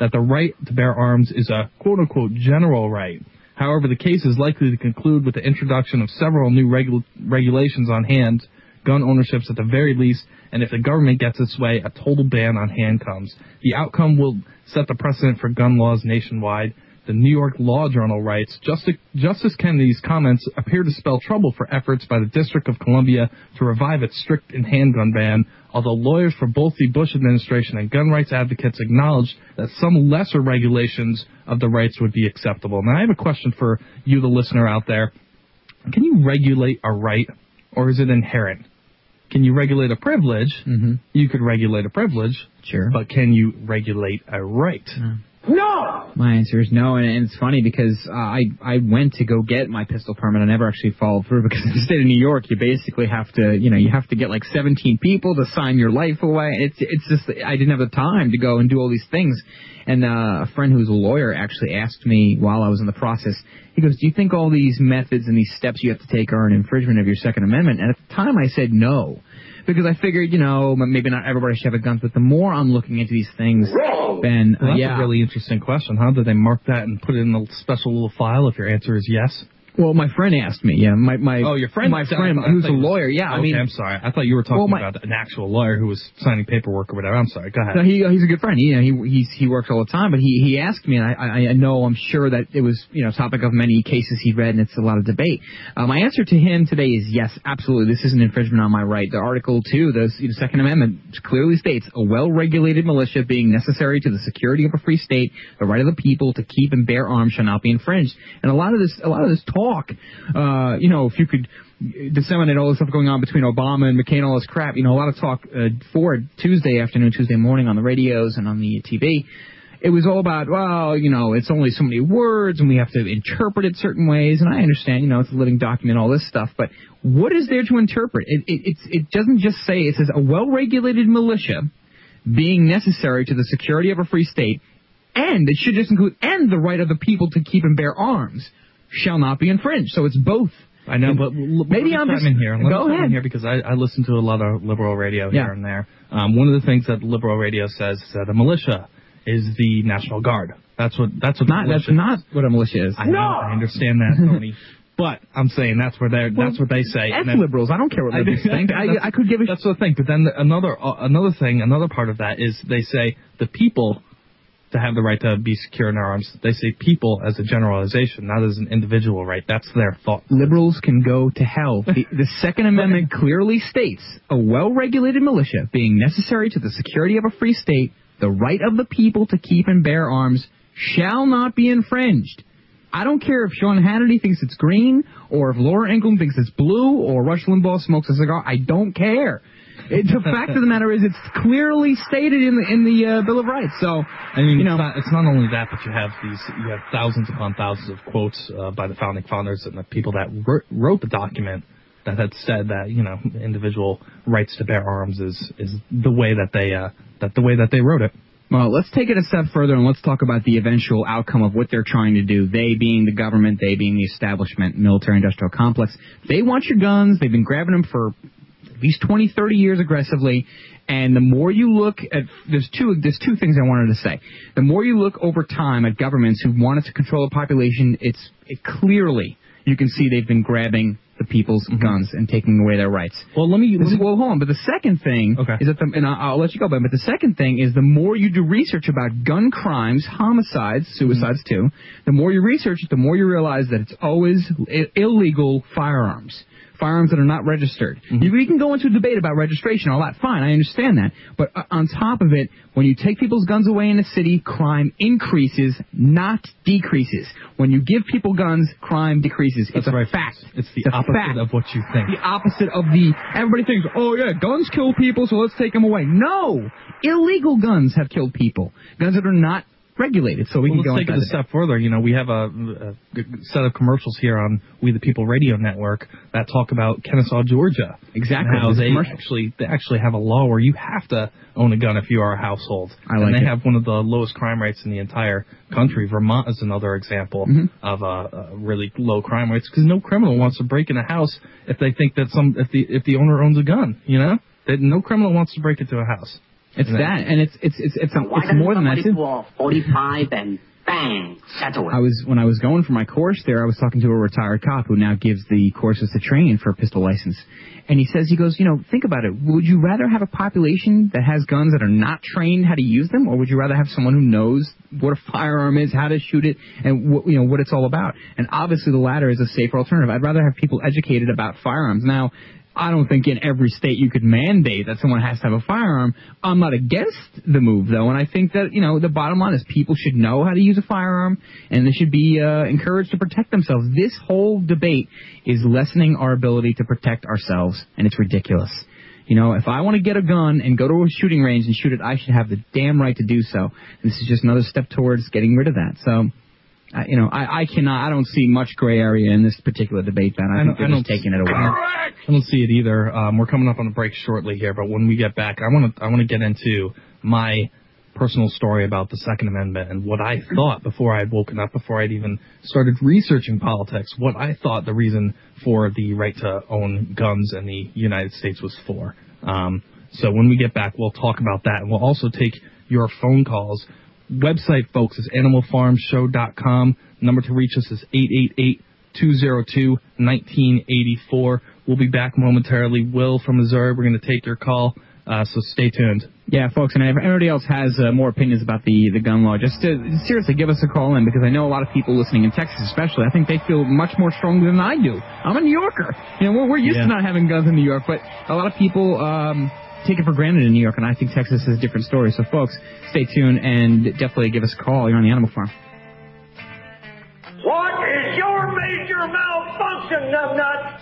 that the right to bear arms is a quote-unquote general right. However, the case is likely to conclude with the introduction of several new regu- regulations on hand. Gun ownerships at the very least, and if the government gets its way, a total ban on handguns. The outcome will set the precedent for gun laws nationwide. The New York Law Journal writes, Justice, Justice Kennedy's comments appear to spell trouble for efforts by the District of Columbia to revive its strict handgun ban, although lawyers for both the Bush administration and gun rights advocates acknowledged that some lesser regulations of the rights would be acceptable. Now, I have a question for you, the listener out there. Can you regulate a right, or is it inherent? Can you regulate a privilege? Mm-hmm. You could regulate a privilege. Sure. But can you regulate a right? Mm. No! My answer is no, and, and it's funny because uh, I, I went to go get my pistol permit. I never actually followed through because in the state of New York, you basically have to, you know, you have to get like seventeen people to sign your life away. It's it's just, I didn't have the time to go and do all these things. And uh, a friend who's a lawyer actually asked me while I was in the process, he goes, do you think all these methods and these steps you have to take are an infringement of your Second Amendment? And at the time I said no. Because I figured, you know, maybe not everybody should have a gun, but the more I'm looking into these things, Ben, uh, well, that's yeah. a really interesting question, huh? Did they mark that and put it in a special little file if your answer is yes? Well, my friend asked me, yeah. My, my, oh, your friend? My friend, who's a lawyer, yeah. Okay, I mean, I'm sorry. I thought you were talking well, my, about an actual lawyer who was signing paperwork or whatever. I'm sorry. Go ahead. No, he, he's a good friend. He, you know, he, he's, he works all the time, but he, he asked me, and I, I know I'm sure that it was, you know, topic of many cases he read, and it's a lot of debate. Uh, my answer to him today is yes, absolutely. This is an infringement on my right. The Article two, the you know, Second Amendment, clearly states a well-regulated militia being necessary to the security of a free state, the right of the people to keep and bear arms shall not be infringed. And a lot of this, a lot of this talk Talk, uh, you know, if you could disseminate all this stuff going on between Obama and McCain, all this crap, you know, a lot of talk uh, forward Tuesday afternoon, Tuesday morning on the radios and on the T V. It was all about, well, you know, it's only so many words and we have to interpret it certain ways. And I understand, you know, it's a living document, all this stuff. But what is there to interpret? It, it, it's, it doesn't just say, it says a well-regulated militia being necessary to the security of a free state. And it should just include, and the right of the people to keep and bear arms shall not be infringed. So it's both. I know, but l- maybe I'm just... in here. Let Go ahead. In here because I, I listen to a lot of liberal radio here yeah. and there. Um, one of the things that liberal radio says is that a militia is the National Guard. That's what That's what not, That's is. not what a militia is. I no! know, I understand that, Tony. But I'm saying that's where they well, that's what they say. That's liberals. I don't care what liberals think. I, I could give a... That's the thing. But then the, another uh, another thing, another part of that is they say the people... to have the right to be secure in our arms. They say people as a generalization, not as an individual right. That's their thought. Liberals can go to hell. The, the Second Amendment clearly states a well-regulated militia being necessary to the security of a free state, the right of the people to keep and bear arms shall not be infringed. I don't care if Sean Hannity thinks it's green or if Laura Ingraham thinks it's blue or Rush Limbaugh smokes a cigar. I don't care. It, the fact of the matter is, it's clearly stated in the in the uh, Bill of Rights. So, I mean, you know, it's, not, it's not only that, but you have these, you have thousands upon thousands of quotes uh, by the founding fathers and the people that wrote, wrote the document that had said that, you know, individual rights to bear arms is is the way that they uh, that the way that they wrote it. Well, let's take it a step further and let's talk about the eventual outcome of what they're trying to do. They being the government, they being the establishment, military-industrial complex. They want your guns. They've been grabbing them for these twenty, thirty years aggressively, and the more you look at, there's two there's two things I wanted to say. The more you look over time at governments who wanted to control the population, it's it clearly you can see they've been grabbing the people's mm-hmm. guns and taking away their rights. Well, let me, let me is, well hold on. But the second thing okay. is that the, and I'll, I'll let you go, Ben. But the second thing is the more you do research about gun crimes, homicides, suicides mm-hmm. too, the more you research it, the more you realize that it's always I- illegal firearms. Firearms that are not registered. Mm-hmm. You, you can go into a debate about registration and all that. Fine, I understand that. But uh, on top of it, when you take people's guns away in a city, crime increases, not decreases. When you give people guns, crime decreases. That's it's right. a fact. It's the it's opposite fact. of what you think. The opposite of the... Everybody thinks, oh, yeah, guns kill people, so let's take them away. No! Illegal guns have killed people. Guns that are not regulated, so we well, can go into that. Let's take it a step further. You know, we have a, a set of commercials here on We the People Radio Network that talk about Kennesaw, Georgia. Exactly. How they actually, they actually have a law where you have to own a gun if you are a household. I like And they it. have one of the lowest crime rates in the entire country. Vermont is another example mm-hmm. of uh, uh, really low crime rates because no criminal wants to break in a house if they think that some if the if the owner owns a gun. You know, that no criminal wants to break into a house. It's and that, and it's it's it's it's, a, it's more than that. Why forty-five and bang, settle it. I was when I was going for my course there, I was talking to a retired cop who now gives the courses to train for a pistol license, and he says he goes, you know, think about it. Would you rather have a population that has guns that are not trained how to use them, or would you rather have someone who knows what a firearm is, how to shoot it, and what, you know what it's all about? And obviously, the latter is a safer alternative. I'd rather have people educated about firearms now. I don't think in every state you could mandate that someone has to have a firearm. I'm not against the move, though, and I think that, you know, the bottom line is people should know how to use a firearm, and they should be uh, encouraged to protect themselves. This whole debate is lessening our ability to protect ourselves, and it's ridiculous. You know, if I want to get a gun and go to a shooting range and shoot it, I should have the damn right to do so. And this is just another step towards getting rid of that. So, uh, you know, I, I cannot, I don't see much gray area in this particular debate, Ben. I, I think they're I just taking it away. Correct. I don't see it either. Um, we're coming up on a break shortly here, but when we get back, I want to I want to get into my personal story about the Second Amendment and what I thought before I had woken up, before I'd even started researching politics, what I thought the reason for the right to own guns in the United States was for. Um, so when we get back, we'll talk about that, and we'll also take your phone calls. Website, folks, is animal farm show dot com. Number to reach us is eight eight eight, two oh two, nineteen eighty-four. We'll be back momentarily. Will from Missouri, we're going to take your call, uh, so stay tuned. Yeah, folks, and if everybody else has uh, more opinions about the, the gun law, just to, seriously give us a call in, because I know a lot of people listening in Texas especially, I think they feel much more strongly than I do. I'm a New Yorker. You know, we're, we're used yeah. to not having guns in New York, but a lot of people um, take it for granted in New York, and I think Texas is a different story. So, folks, stay tuned and definitely give us a call. You're on the Animal Farm. What is your major malfunction, numbnuts?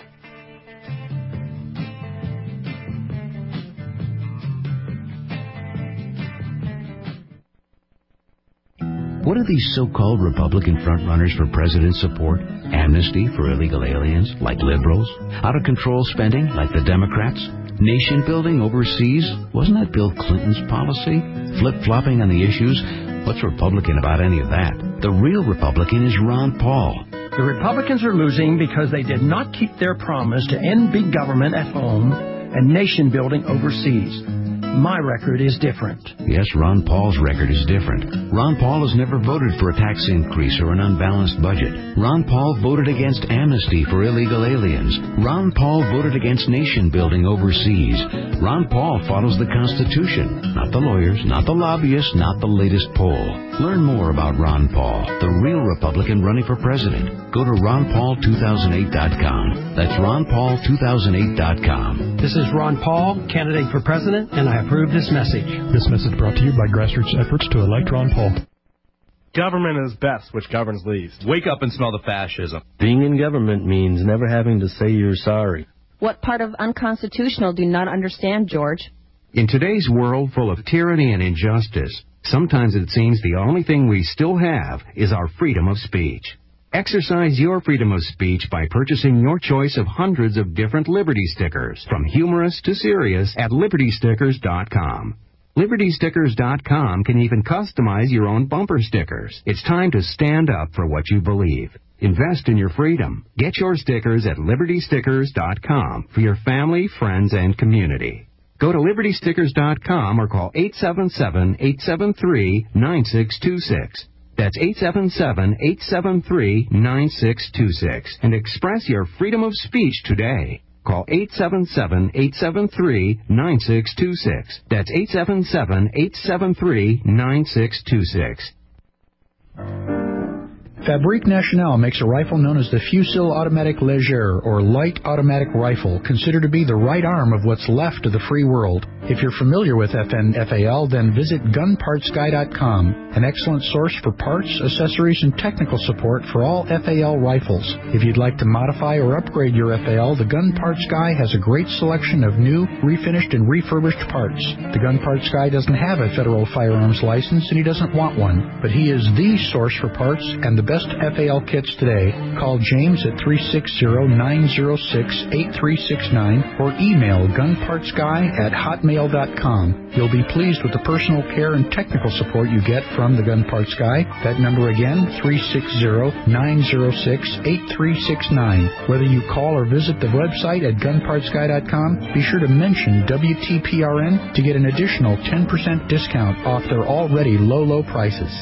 What do these so-called Republican frontrunners for president support? Amnesty for illegal aliens, like liberals? Out-of-control spending, like the Democrats? Nation-building overseas? Wasn't that Bill Clinton's policy? Flip-flopping on the issues? What's Republican about any of that? The real Republican is Ron Paul. The Republicans are losing because they did not keep their promise to end big government at home and nation-building overseas. My record is different. Yes, Ron Paul's record is different. Ron Paul has never voted for a tax increase or an unbalanced budget. Ron Paul voted against amnesty for illegal aliens. Ron Paul voted against nation building overseas. Ron Paul follows the Constitution, not the lawyers, not the lobbyists, not the latest poll. Learn more about Ron Paul, the real Republican running for president. Go to ron paul two thousand eight dot com. That's ron paul two thousand eight dot com. This is Ron Paul, candidate for president, and I approve this message. This message brought to you by grassroots efforts to elect Ron Paul. Government is best, which governs least. Wake up and smell the fascism. Being in government means never having to say you're sorry. What part of unconstitutional do you not understand, George? In today's world full of tyranny and injustice, sometimes it seems the only thing we still have is our freedom of speech. Exercise your freedom of speech by purchasing your choice of hundreds of different Liberty stickers, from humorous to serious, at liberty stickers dot com. liberty stickers dot com can even customize your own bumper stickers. It's time to stand up for what you believe. Invest in your freedom. Get your stickers at liberty stickers dot com for your family, friends, and community. Go to liberty stickers dot com or call eight seven seven, eight seven three, nine six two six. That's eight seven seven, eight seven three, nine six two six, and express your freedom of speech today. Call eight seven seven, eight seven three, nine six two six. That's eight seven seven, eight seven three, nine six two six. Fabrique Nationale makes a rifle known as the Fusil Automatic Léger, or light automatic rifle, considered to be the right arm of what's left of the free world. If you're familiar with F N F A L, then visit gun parts guy dot com, an excellent source for parts, accessories, and technical support for all F A L rifles. If you'd like to modify or upgrade your F A L, the Gun Parts Guy has a great selection of new, refinished, and refurbished parts. The Gun Parts Guy doesn't have a federal firearms license, and he doesn't want one, but he is the source for parts and the best F A L kits today. Call James at three six zero, nine zero six, eight three six nine or email gun parts guy at hotmail dot com. You'll be pleased with the personal care and technical support you get from the Gun Parts Guy. That number again, three six zero, nine zero six, eight three six nine. Whether you call or visit the website at gun parts guy dot com, be sure to mention W T P R N to get an additional ten percent discount off their already low, low prices.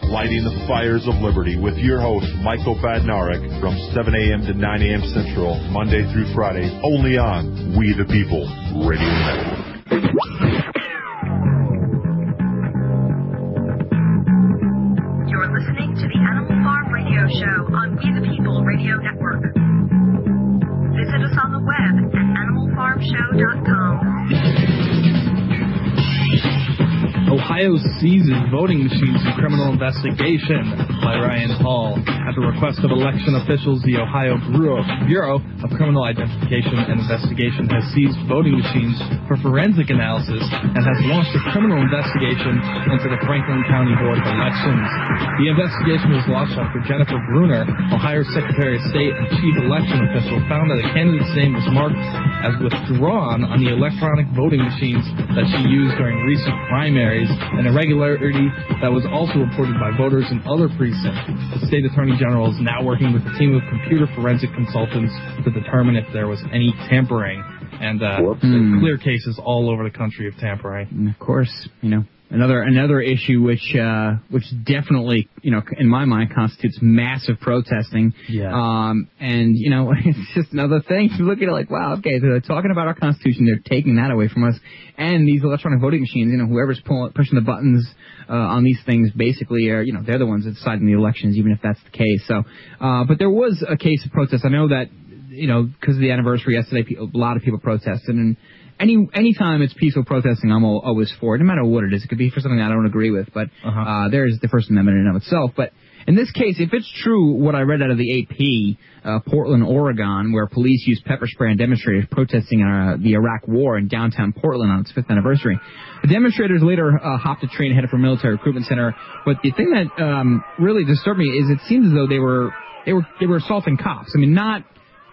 Lighting the fires of liberty with your host, Michael Badnarik, from seven a.m. to nine a.m. Central, Monday through Friday, only on We the People Radio Network. You're listening to the Animal Farm Radio Show on We the People Radio Network. Visit us on the web at animal farm show dot com. Ohio seizes voting machines in criminal investigation by Ryan Hall. At the request of election officials, the Ohio Bureau, Bureau of Criminal Identification and Investigation has seized voting machines for forensic analysis and has launched a criminal investigation into the Franklin County Board of Elections. The investigation was launched after Jennifer Bruner, Ohio Secretary of State and Chief Election Official, found that a candidate's name was marked as withdrawn on the electronic voting machines that she used during recent primaries, an irregularity that was also reported by voters in other precincts. The state attorney general is now working with a team of computer forensic consultants to determine if there was any tampering, and uh, mm. clear cases all over the country of tampering. And of course, you know, another another issue which uh, which definitely, you know, in my mind constitutes massive protesting. Yeah. Um, and you know, it's just another thing. You look at it like, wow, okay, they're talking about our Constitution, they're taking that away from us, and these electronic voting machines. You know, whoever's pulling, pushing the buttons uh, on these things basically are, you know, they're the ones that decide in the elections, even if that's the case. So, uh, but there was a case of protest. I know that, you know, because of the anniversary yesterday, a lot of people protested and. Any any time it's peaceful protesting, I'm always for it, no matter what it is. It could be for something I don't agree with, but uh-huh. uh, there is the First Amendment in and of itself. But in this case, if it's true what I read out of the A P, uh, Portland, Oregon, where police used pepper spray on demonstrators protesting uh, the Iraq War in downtown Portland on its fifth anniversary, the demonstrators later uh, hopped a train headed for a military recruitment center. But the thing that um, really disturbed me is it seemed as though they were they were they were assaulting cops. I mean, not,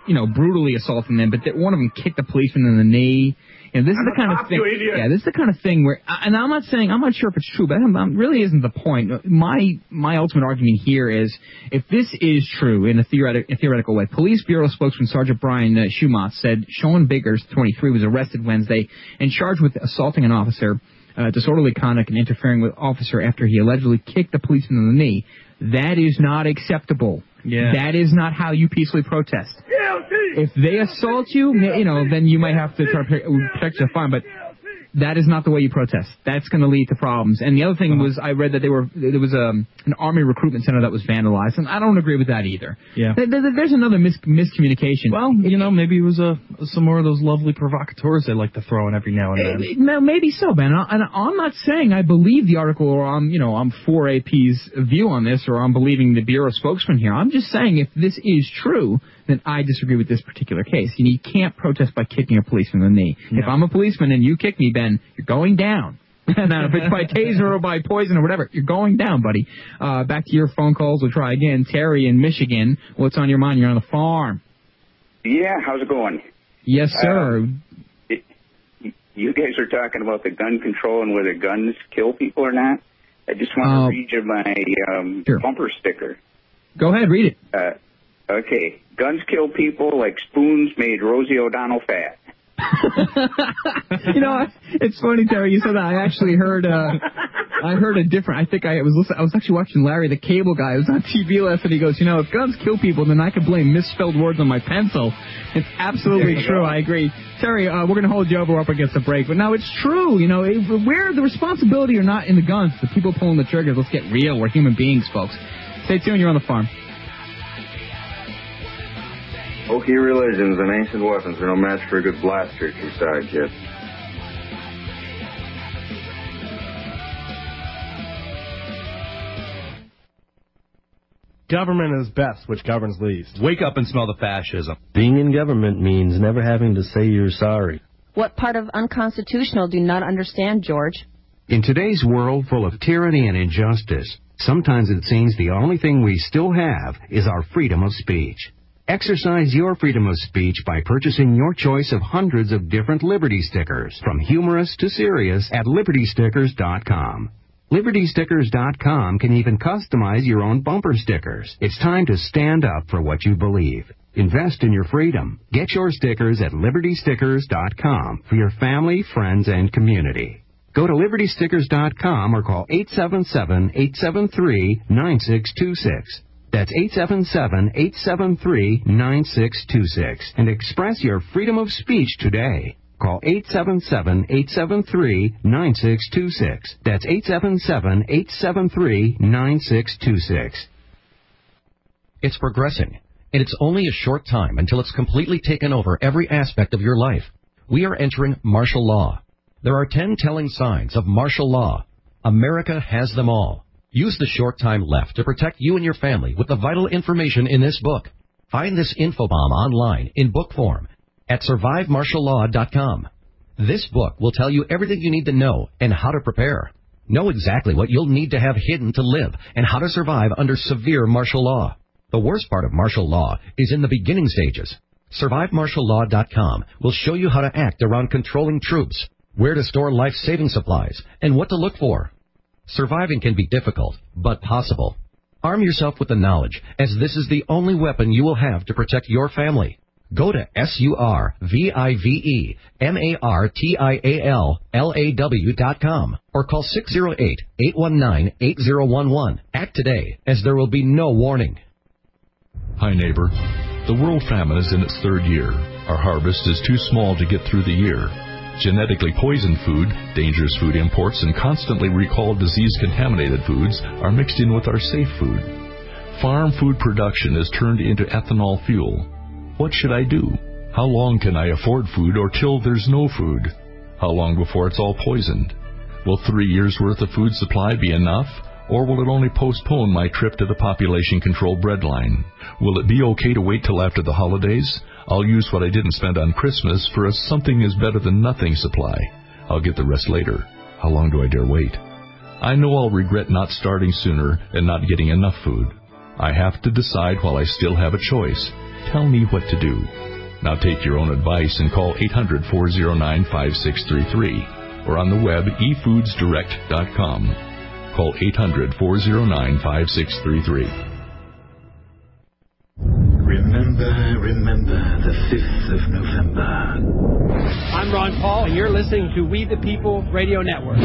you know, brutally assaulting them, but that one of them kicked a policeman in the knee. And this I'm is the kind of thing. Yeah, this is the kind of thing where, and I'm not saying, I'm not sure if it's true, but that really isn't the point. My my ultimate argument here is, if this is true in a, theoretic, a theoretical way, Police Bureau spokesman Sergeant Brian uh, Schumach said Sean Biggers, twenty-three, was arrested Wednesday and charged with assaulting an officer, uh, disorderly conduct, and interfering with officer after he allegedly kicked the policeman in the knee. That is not acceptable. Yeah. That is not how you peacefully protest. If they assault you, you know, then you might have to try to protect your fine, but that is not the way you protest. That's going to lead to problems. And the other thing was, I read that they were, there was a, an Army recruitment center that was vandalized, and I don't agree with that either. Yeah. There, there, there's another mis- miscommunication. Well, you know, maybe it was a, some more of those lovely provocateurs they like to throw in every now and then. Maybe so, Ben. And I'm not saying I believe the article, or I'm, you know, I'm for A P's view on this, or I'm believing the Bureau spokesman here. I'm just saying if this is true, then I disagree with this particular case. You, know, you can't protest by kicking a policeman in the knee. No. If I'm a policeman and you kick me, Ben, you're going down. Now, if it's by taser or by poison or whatever, you're going down, buddy. Uh, back to your phone calls. We'll try again. Terry in Michigan, what's on your mind? You're on the farm. Yeah, how's it going? Yes, sir. Uh, it, you guys are talking about the gun control and whether guns kill people or not. I just want uh, to read you my um, sure. bumper sticker. Go ahead, read it. Uh, Okay, guns kill people like spoons made Rosie O'Donnell fat. You know, it's funny, Terry, you said that. I actually heard uh, I heard a different, I think I was listening, I was actually watching Larry the Cable Guy. I was on T V last, and he goes, you know, if guns kill people, then I could blame misspelled words on my pencil. It's absolutely true, go. I agree. Terry, uh, we're going to hold you over, we're up against a break. But no, it's true, you know, it, where the responsibility are not in the guns, the people pulling the triggers. Let's get real, we're human beings, folks. Stay tuned, you're on the farm. Okie religions and ancient weapons are no match for a good blaster at your side, kid. Government is best, which governs least. Wake up and smell the fascism. Being in government means never having to say you're sorry. What part of unconstitutional do you not understand, George? In today's world full of tyranny and injustice, sometimes it seems the only thing we still have is our freedom of speech. Exercise your freedom of speech by purchasing your choice of hundreds of different Liberty stickers, from humorous to serious, at liberty stickers dot com. liberty stickers dot com can even customize your own bumper stickers. It's time to stand up for what you believe. Invest in your freedom. Get your stickers at liberty stickers dot com for your family, friends, and community. Go to liberty stickers dot com or call eight seven seven, eight seven three, nine six two six. That's eight seven seven, eight seven three, nine six two six, and express your freedom of speech today. Call eight seven seven, eight seven three, nine six two six. That's eight seven seven, eight seven three, nine six two six. It's progressing, and it's only a short time until it's completely taken over every aspect of your life. We are entering martial law. There are ten telling signs of martial law. America has them all. Use the short time left to protect you and your family with the vital information in this book. Find this infobomb online in book form at survive martial law dot com. This book will tell you everything you need to know and how to prepare. Know exactly what you'll need to have hidden to live and how to survive under severe martial law. The worst part of martial law is in the beginning stages. survive martial law dot com will show you how to act around controlling troops, where to store life-saving supplies, and what to look for. Surviving can be difficult, but possible. Arm yourself with the knowledge, as this is the only weapon you will have to protect your family. Go to survive martial law dot com or call six oh eight, eight one nine, eight oh one one. Act today, as there will be no warning. Hi, neighbor. The world famine is in its third year. Our harvest is too small to get through the year. Genetically poisoned food, dangerous food imports, and constantly recalled disease-contaminated foods are mixed in with our safe food. Farm food production is turned into ethanol fuel. What should I do? How long can I afford food or till there's no food? How long before it's all poisoned? Will three years' worth of food supply be enough? Or will it only postpone my trip to the population control breadline? Will it be okay to wait till after the holidays? I'll use what I didn't spend on Christmas for a something is better than nothing supply. I'll get the rest later. How long do I dare wait? I know I'll regret not starting sooner and not getting enough food. I have to decide while I still have a choice. Tell me what to do. Now take your own advice and call eight hundred, four oh nine, five six three three or on the web e foods direct dot com. Call eight hundred, four oh nine, five six three three. Remember, remember the fifth of November. I'm Ron Paul, and you're listening to We the People Radio Network.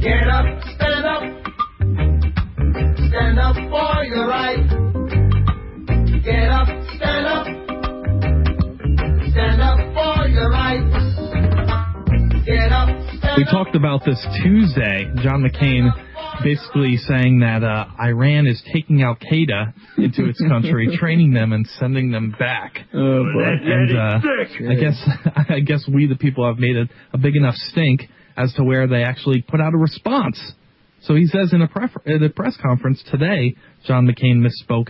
Get up, stand up. Stand up for your right. Get up, stand up, stand up for your rights. Get up, stand we up. We talked about this Tuesday, John McCain basically saying that uh, Iran is taking Al-Qaeda into its country, training them and sending them back. Oh, boy. And uh, I guess I guess we, the people, have made a, a big enough stink as to where they actually put out a response. So he says in a, prefer- in a press conference today, John McCain misspoke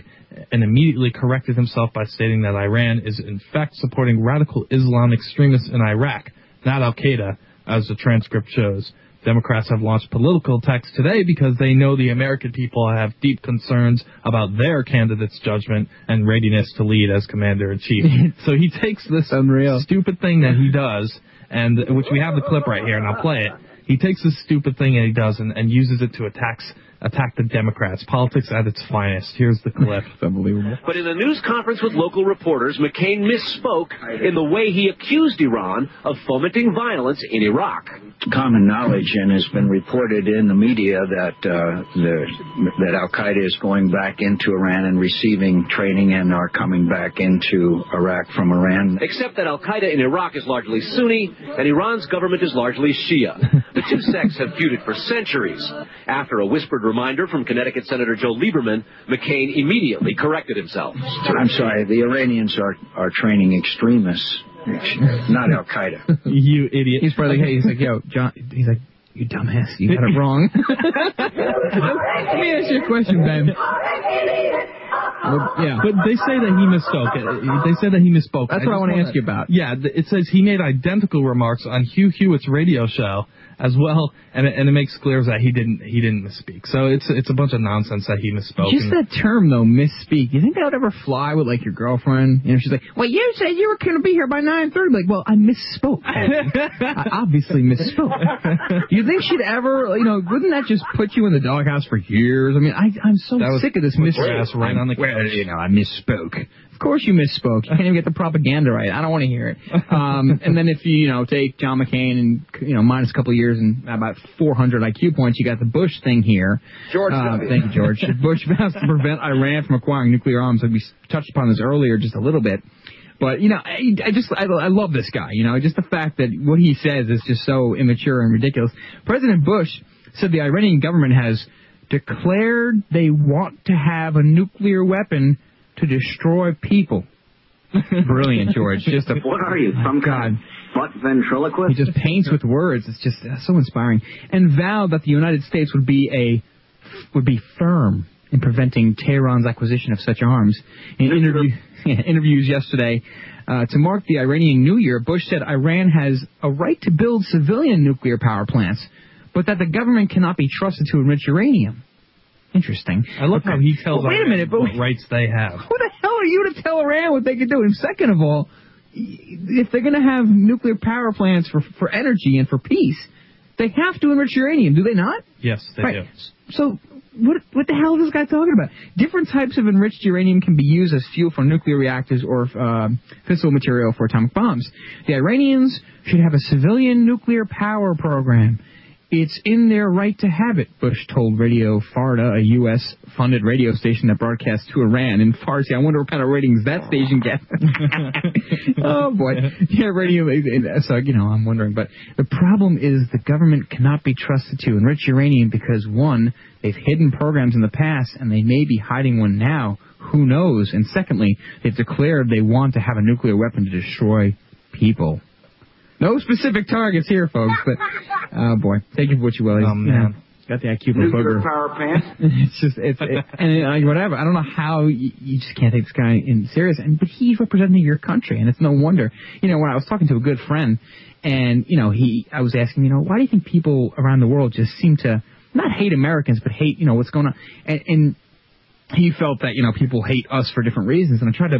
and immediately corrected himself by stating that Iran is in fact supporting radical Islam extremists in Iraq, not Al-Qaeda, as the transcript shows. Democrats have launched political attacks today because they know the American people have deep concerns about their candidate's judgment and readiness to lead as commander-in-chief. So he takes this Unreal. stupid thing that he does, and which we have the clip right here, and I'll play it. He takes this stupid thing and he does and, and uses it to attacks, attack the Democrats. Politics at its finest. Here's the clip. It's unbelievable. But in a news conference with local reporters, McCain misspoke in the way he accused Iran of fomenting violence in Iraq. Common knowledge, and has been reported in the media, that uh, the, that Al-Qaeda is going back into Iran and receiving training and are coming back into Iraq from Iran. Except that Al-Qaeda in Iraq is largely Sunni, and Iran's government is largely Shia. The two sects have feuded for centuries. After a whispered reminder from Connecticut Senator Joe Lieberman, McCain immediately corrected himself. I'm sorry, the Iranians are, are training extremists, not Al-Qaeda. You idiot. He's probably, hey, he's like, yo, John, he's like, you dumbass, you got it wrong. Let me ask you a question, Ben. Well, yeah, but they say that he misspoke. They say that he misspoke. That's I what I want to ask that. you about. Yeah, it says he made identical remarks on Hugh Hewitt's radio show as well, and it, and it makes clear that he didn't he didn't misspeak. So it's it's a bunch of nonsense that he misspoke. Just that term though, misspeak. You think that would ever fly with like your girlfriend? You know, she's like, well, you said you were going to be here by nine thirty. Like, well, I misspoke. I obviously misspoke. You think she'd ever? You know, wouldn't that just put you in the doghouse for years? I mean, I I'm so that sick was, of this misspeak. Right on the well, you know, I misspoke. Of course you misspoke. You can't even get the propaganda right. I don't want to hear it. Um, and then if you, you know, take John McCain and, you know, minus a couple of years and about four hundred I Q points, you got the Bush thing here. George. Uh, thank you, George. Bush vows to prevent Iran from acquiring nuclear arms. We touched upon this earlier just a little bit. But, you know, I, I just, I, I love this guy. You know, just the fact that what he says is just so immature and ridiculous. President Bush said the Iranian government has declared they want to have a nuclear weapon to destroy people. Brilliant, George. Just a what are you, some kind God. Of butt ventriloquist? He just paints with words. It's just uh, so inspiring. And vowed that the United States would be a would be firm in preventing Tehran's acquisition of such arms. In interview, yeah, interviews yesterday, uh, to mark the Iranian New Year, Bush said Iran has a right to build civilian nuclear power plants, but that the government cannot be trusted to enrich uranium. Interesting. I love okay. how he tells well, wait a minute, but what rights they have. Who the hell are you to tell Iran what they can do? And second of all, if they're going to have nuclear power plants for for energy and for peace, they have to enrich uranium, do they not? Yes, they right. do. So what what the hell is this guy talking about? Different types of enriched uranium can be used as fuel for nuclear reactors or uh, fissile material for atomic bombs. The Iranians should have a civilian nuclear power program. It's in their right to have it, Bush told Radio Farda, a U S-funded radio station that broadcasts to Iran in Farsi. I wonder what kind of ratings that station gets. Oh, boy. Yeah, radio. So, you know, I'm wondering. But the problem is the government cannot be trusted to enrich uranium because, one, they've hidden programs in the past, and they may be hiding one now. Who knows? And secondly, they've declared they want to have a nuclear weapon to destroy people. No specific targets here, folks, but, oh, boy, take it for what you will. He's, oh, man. You know, he's got the I Q for nuclear power pants. It's just, it's, it, and it, whatever. I don't know how you, you just can't take this guy in serious, and but he's representing your country, and it's no wonder. You know, when I was talking to a good friend, and, you know, he, I was asking, you know, why do you think people around the world just seem to not hate Americans, but hate, you know, what's going on? And, and he felt that, you know, people hate us for different reasons, and I tried to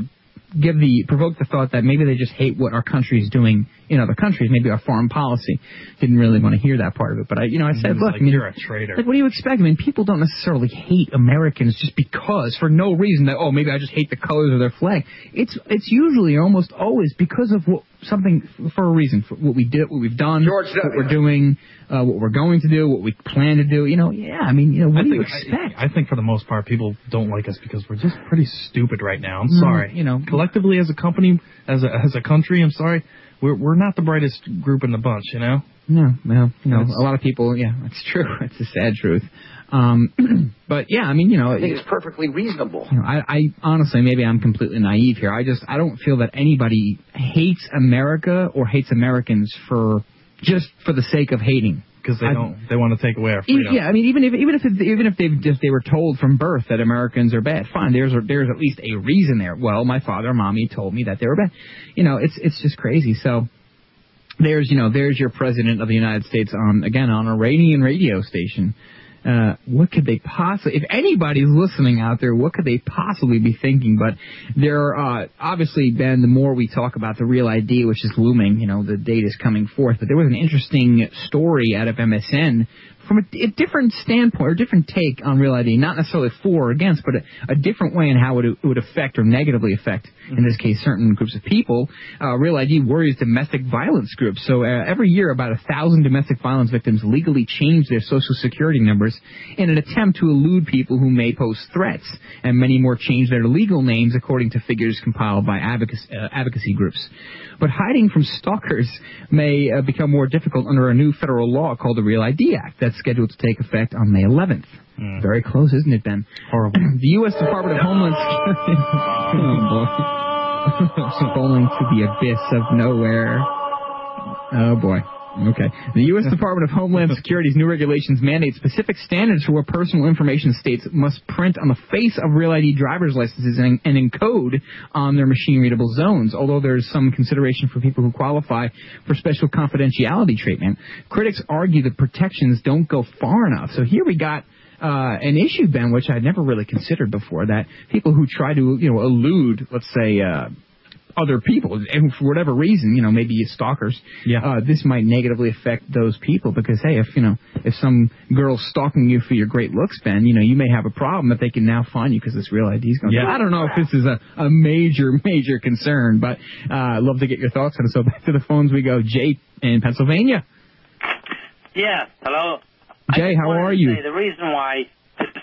give the provoke the thought that maybe they just hate what our country is doing in other countries. Maybe our foreign policy. Didn't really want to hear that part of it, but I, you know, I said, look, like, I mean, you're a traitor. Like, what do you expect? I mean, people don't necessarily hate Americans just because, for no reason. That oh, maybe I just hate the colors of their flag. It's it's usually almost always because of what, something for a reason, for what we did, what we've done, George what w. we're doing, uh, what we're going to do, what we plan to do. You know, yeah. I mean, you know, what I do think, you expect? I, I think for the most part, people don't like us because we're just pretty stupid right now. I'm mm, sorry. You know. Collectively, as a company, as a as a country, I'm sorry, we're we're not the brightest group in the bunch, you know. No, well, you know, it's, a lot of people, yeah, that's true. It's a sad truth. Um, but yeah, I mean, you know, I think it's perfectly reasonable. You know, I, I honestly, maybe I'm completely naive here. I just I don't feel that anybody hates America or hates Americans for just for the sake of hating. Because they don't, I, they want to take away our freedom. Yeah, I mean, even if even if it, even if they if they were told from birth that Americans are bad, fine. There's a, there's at least a reason there. Well, my father, mommy told me that they were bad. You know, it's it's just crazy. So there's you know there's your president of the United States on again on an Iranian radio station. Uh, what could they possibly, if anybody's listening out there, what could they possibly be thinking? But there, uh, obviously, Ben, the more we talk about the Real I D, which is looming, you know, the date is coming forth. But there was an interesting story out of M S N from a, a different standpoint, a different take on Real I D, not necessarily for or against, but a, a different way in how it, it would affect or negatively affect, in this case, certain groups of people. Uh, Real I D worries domestic violence groups. So uh, every year, about a thousand domestic violence victims legally change their social security numbers in an attempt to elude people who may pose threats, and many more change their legal names according to figures compiled by advocacy, uh, advocacy groups. But hiding from stalkers may uh, become more difficult under a new federal law called the Real I D Act that's scheduled to take effect on May eleventh. Mm. Very close, isn't it, Ben? Horrible. The U S Department of Homeland Security... oh, boy. Falling to the abyss of nowhere. Oh, boy. Okay. The U S Department of Homeland Security's new regulations mandate specific standards for what personal information states must print on the face of Real I D driver's licenses and, and encode on their machine-readable zones, although there is some consideration for people who qualify for special confidentiality treatment. Critics argue the protections don't go far enough. So here we got uh, an issue, Ben, which I'd never really considered before, that people who try to, you know, elude, let's say, uh, other people, and for whatever reason, you know, maybe stalkers, yeah. uh, this might negatively affect those people because, hey, if, you know, if some girl's stalking you for your great looks, Ben, you know, you may have a problem that they can now find you because this Real I D is going to yeah. I don't know if this is a, a major, major concern, but uh, I'd love to get your thoughts on it. So back to the phones we go. Jay in Pennsylvania. Yeah, hello. Jay, how are you? The reason why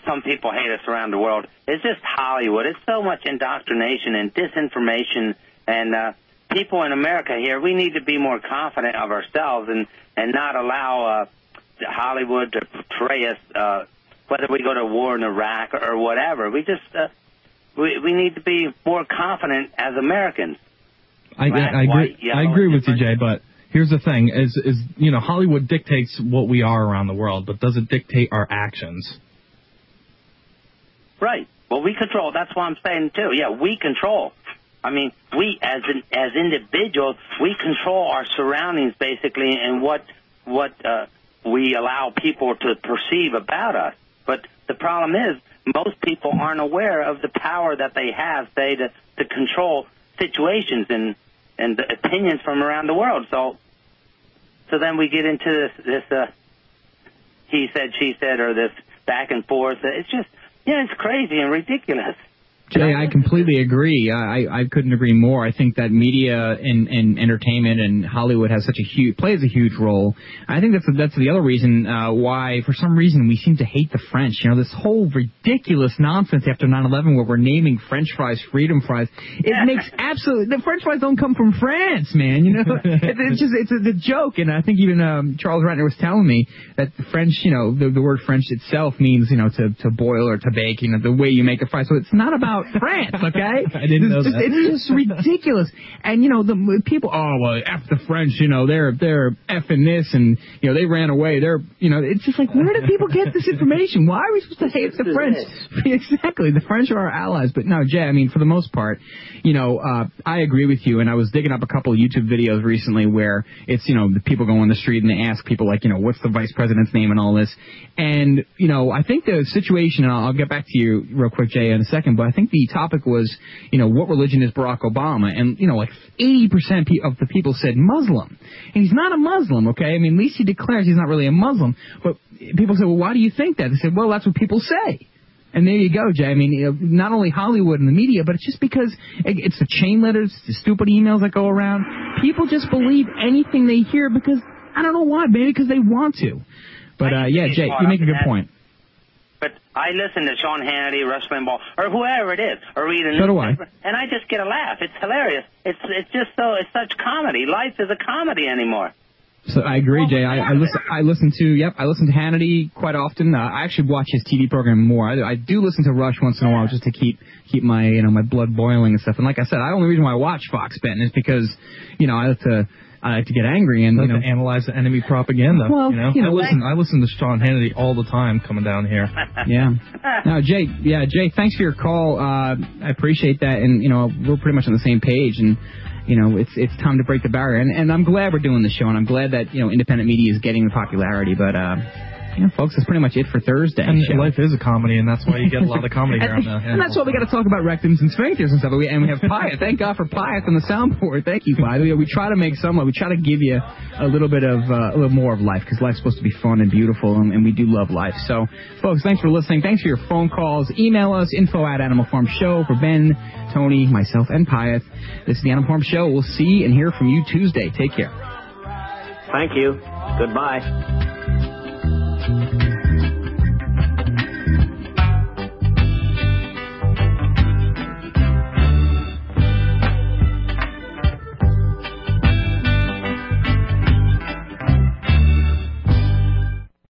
some people hate us around the world is just Hollywood. It's so much indoctrination and disinformation. And uh, people in America here, we need to be more confident of ourselves and, and not allow uh, Hollywood to portray us, uh, whether we go to war in Iraq or whatever. We just uh, We, we need to be more confident as Americans. I, I, I agree, I agree with you, Jay, but here's the thing. Is, is, you know, Hollywood dictates what we are around the world, but does it dictate our actions? Right. Well, we control. That's what I'm saying, too. Yeah, we control. I mean, we as an, as individuals, we control our surroundings, basically, and what what uh, we allow people to perceive about us. But the problem is most people aren't aware of the power that they have, say, to, to control situations and, and the opinions from around the world. So so then we get into this, this uh, he said, she said, or this back and forth. It's just, yeah, it's crazy and ridiculous. Jay, I completely agree. I, I couldn't agree more. I think that media and, and entertainment and Hollywood has such a huge plays a huge role. I think that's that's the other reason uh, why, for some reason, we seem to hate the French. You know, this whole ridiculous nonsense after nine eleven where we're naming French fries freedom fries. It makes absolutely the French fries don't come from France, man. You know, it, it's just it's a, it's a joke. And I think even um, Charles Ratner was telling me that the French, you know, the, the word French itself means, you know, to to boil or to bake. You know, the way you make a fry. So it's not about France, okay? I didn't know that. It's just ridiculous. And, you know, the people, oh, well, F the French, you know, they're they're effing this, and, you know, they ran away. They're, you know, it's just like, where do people get this information? Why are we supposed to hate the French? Exactly. The French are our allies. But, no, Jay, I mean, for the most part, you know, uh, I agree with you, and I was digging up a couple of YouTube videos recently where it's, you know, the people go on the street and they ask people, like, you know, what's the vice president's name and all this. And, you know, I think the situation, and I'll, I'll get back to you real quick, Jay, in a second, but I think the topic was, you know, what religion is Barack Obama? And, you know, like eighty percent of the people said Muslim. And he's not a Muslim, okay? I mean, at least he declares he's not really a Muslim. But people said, well, why do you think that? They said, well, that's what people say. And there you go, Jay. I mean, not only Hollywood and the media, but it's just because it's the chain letters, the stupid emails that go around. People just believe anything they hear because, I don't know why, maybe because they want to. But, uh, yeah, Jay, you make a good point. But I listen to Sean Hannity, Rush Limbaugh, or whoever it is, or read a newspaper, and I just get a laugh. It's hilarious. It's it's just so it's such comedy. Life is a comedy anymore. So I agree, Jay. I, I listen. I listen to yep. I listen to Hannity quite often. Uh, I actually watch his T V program more. I, I do listen to Rush once in a while just to keep keep my you know my blood boiling and stuff. And like I said, the only reason why I watch Fox Benton is because you know I have to. I like to get angry and you know, to analyze the enemy propaganda. Well, you know, you know I listen. I listen to Sean Hannity all the time coming down here. Yeah. Now, Jay. Yeah, Jay. Thanks for your call. Uh, I appreciate that, and you know we're pretty much on the same page. And you know it's it's time to break the barrier. And, and I'm glad we're doing this show, and I'm glad that you know independent media is getting the popularity. But uh, you know, folks, that's pretty much it for Thursday. And show. Life is a comedy, and that's why you get a lot of comedy here on the. And that's why we got to talk about rectums and sphincters and stuff. And we, and we have Pyatt. Thank God for Pyatt on the soundboard. Thank you, Pyatt. We, we try to make some. We try to give you a little bit of uh, a little more of life because life's supposed to be fun and beautiful, and, and we do love life. So, folks, thanks for listening. Thanks for your phone calls. Email us info at Animal Farm Show for Ben, Tony, myself, and Pyatt. This is the Animal Farm Show. We'll see and hear from you Tuesday. Take care. Thank you. Goodbye.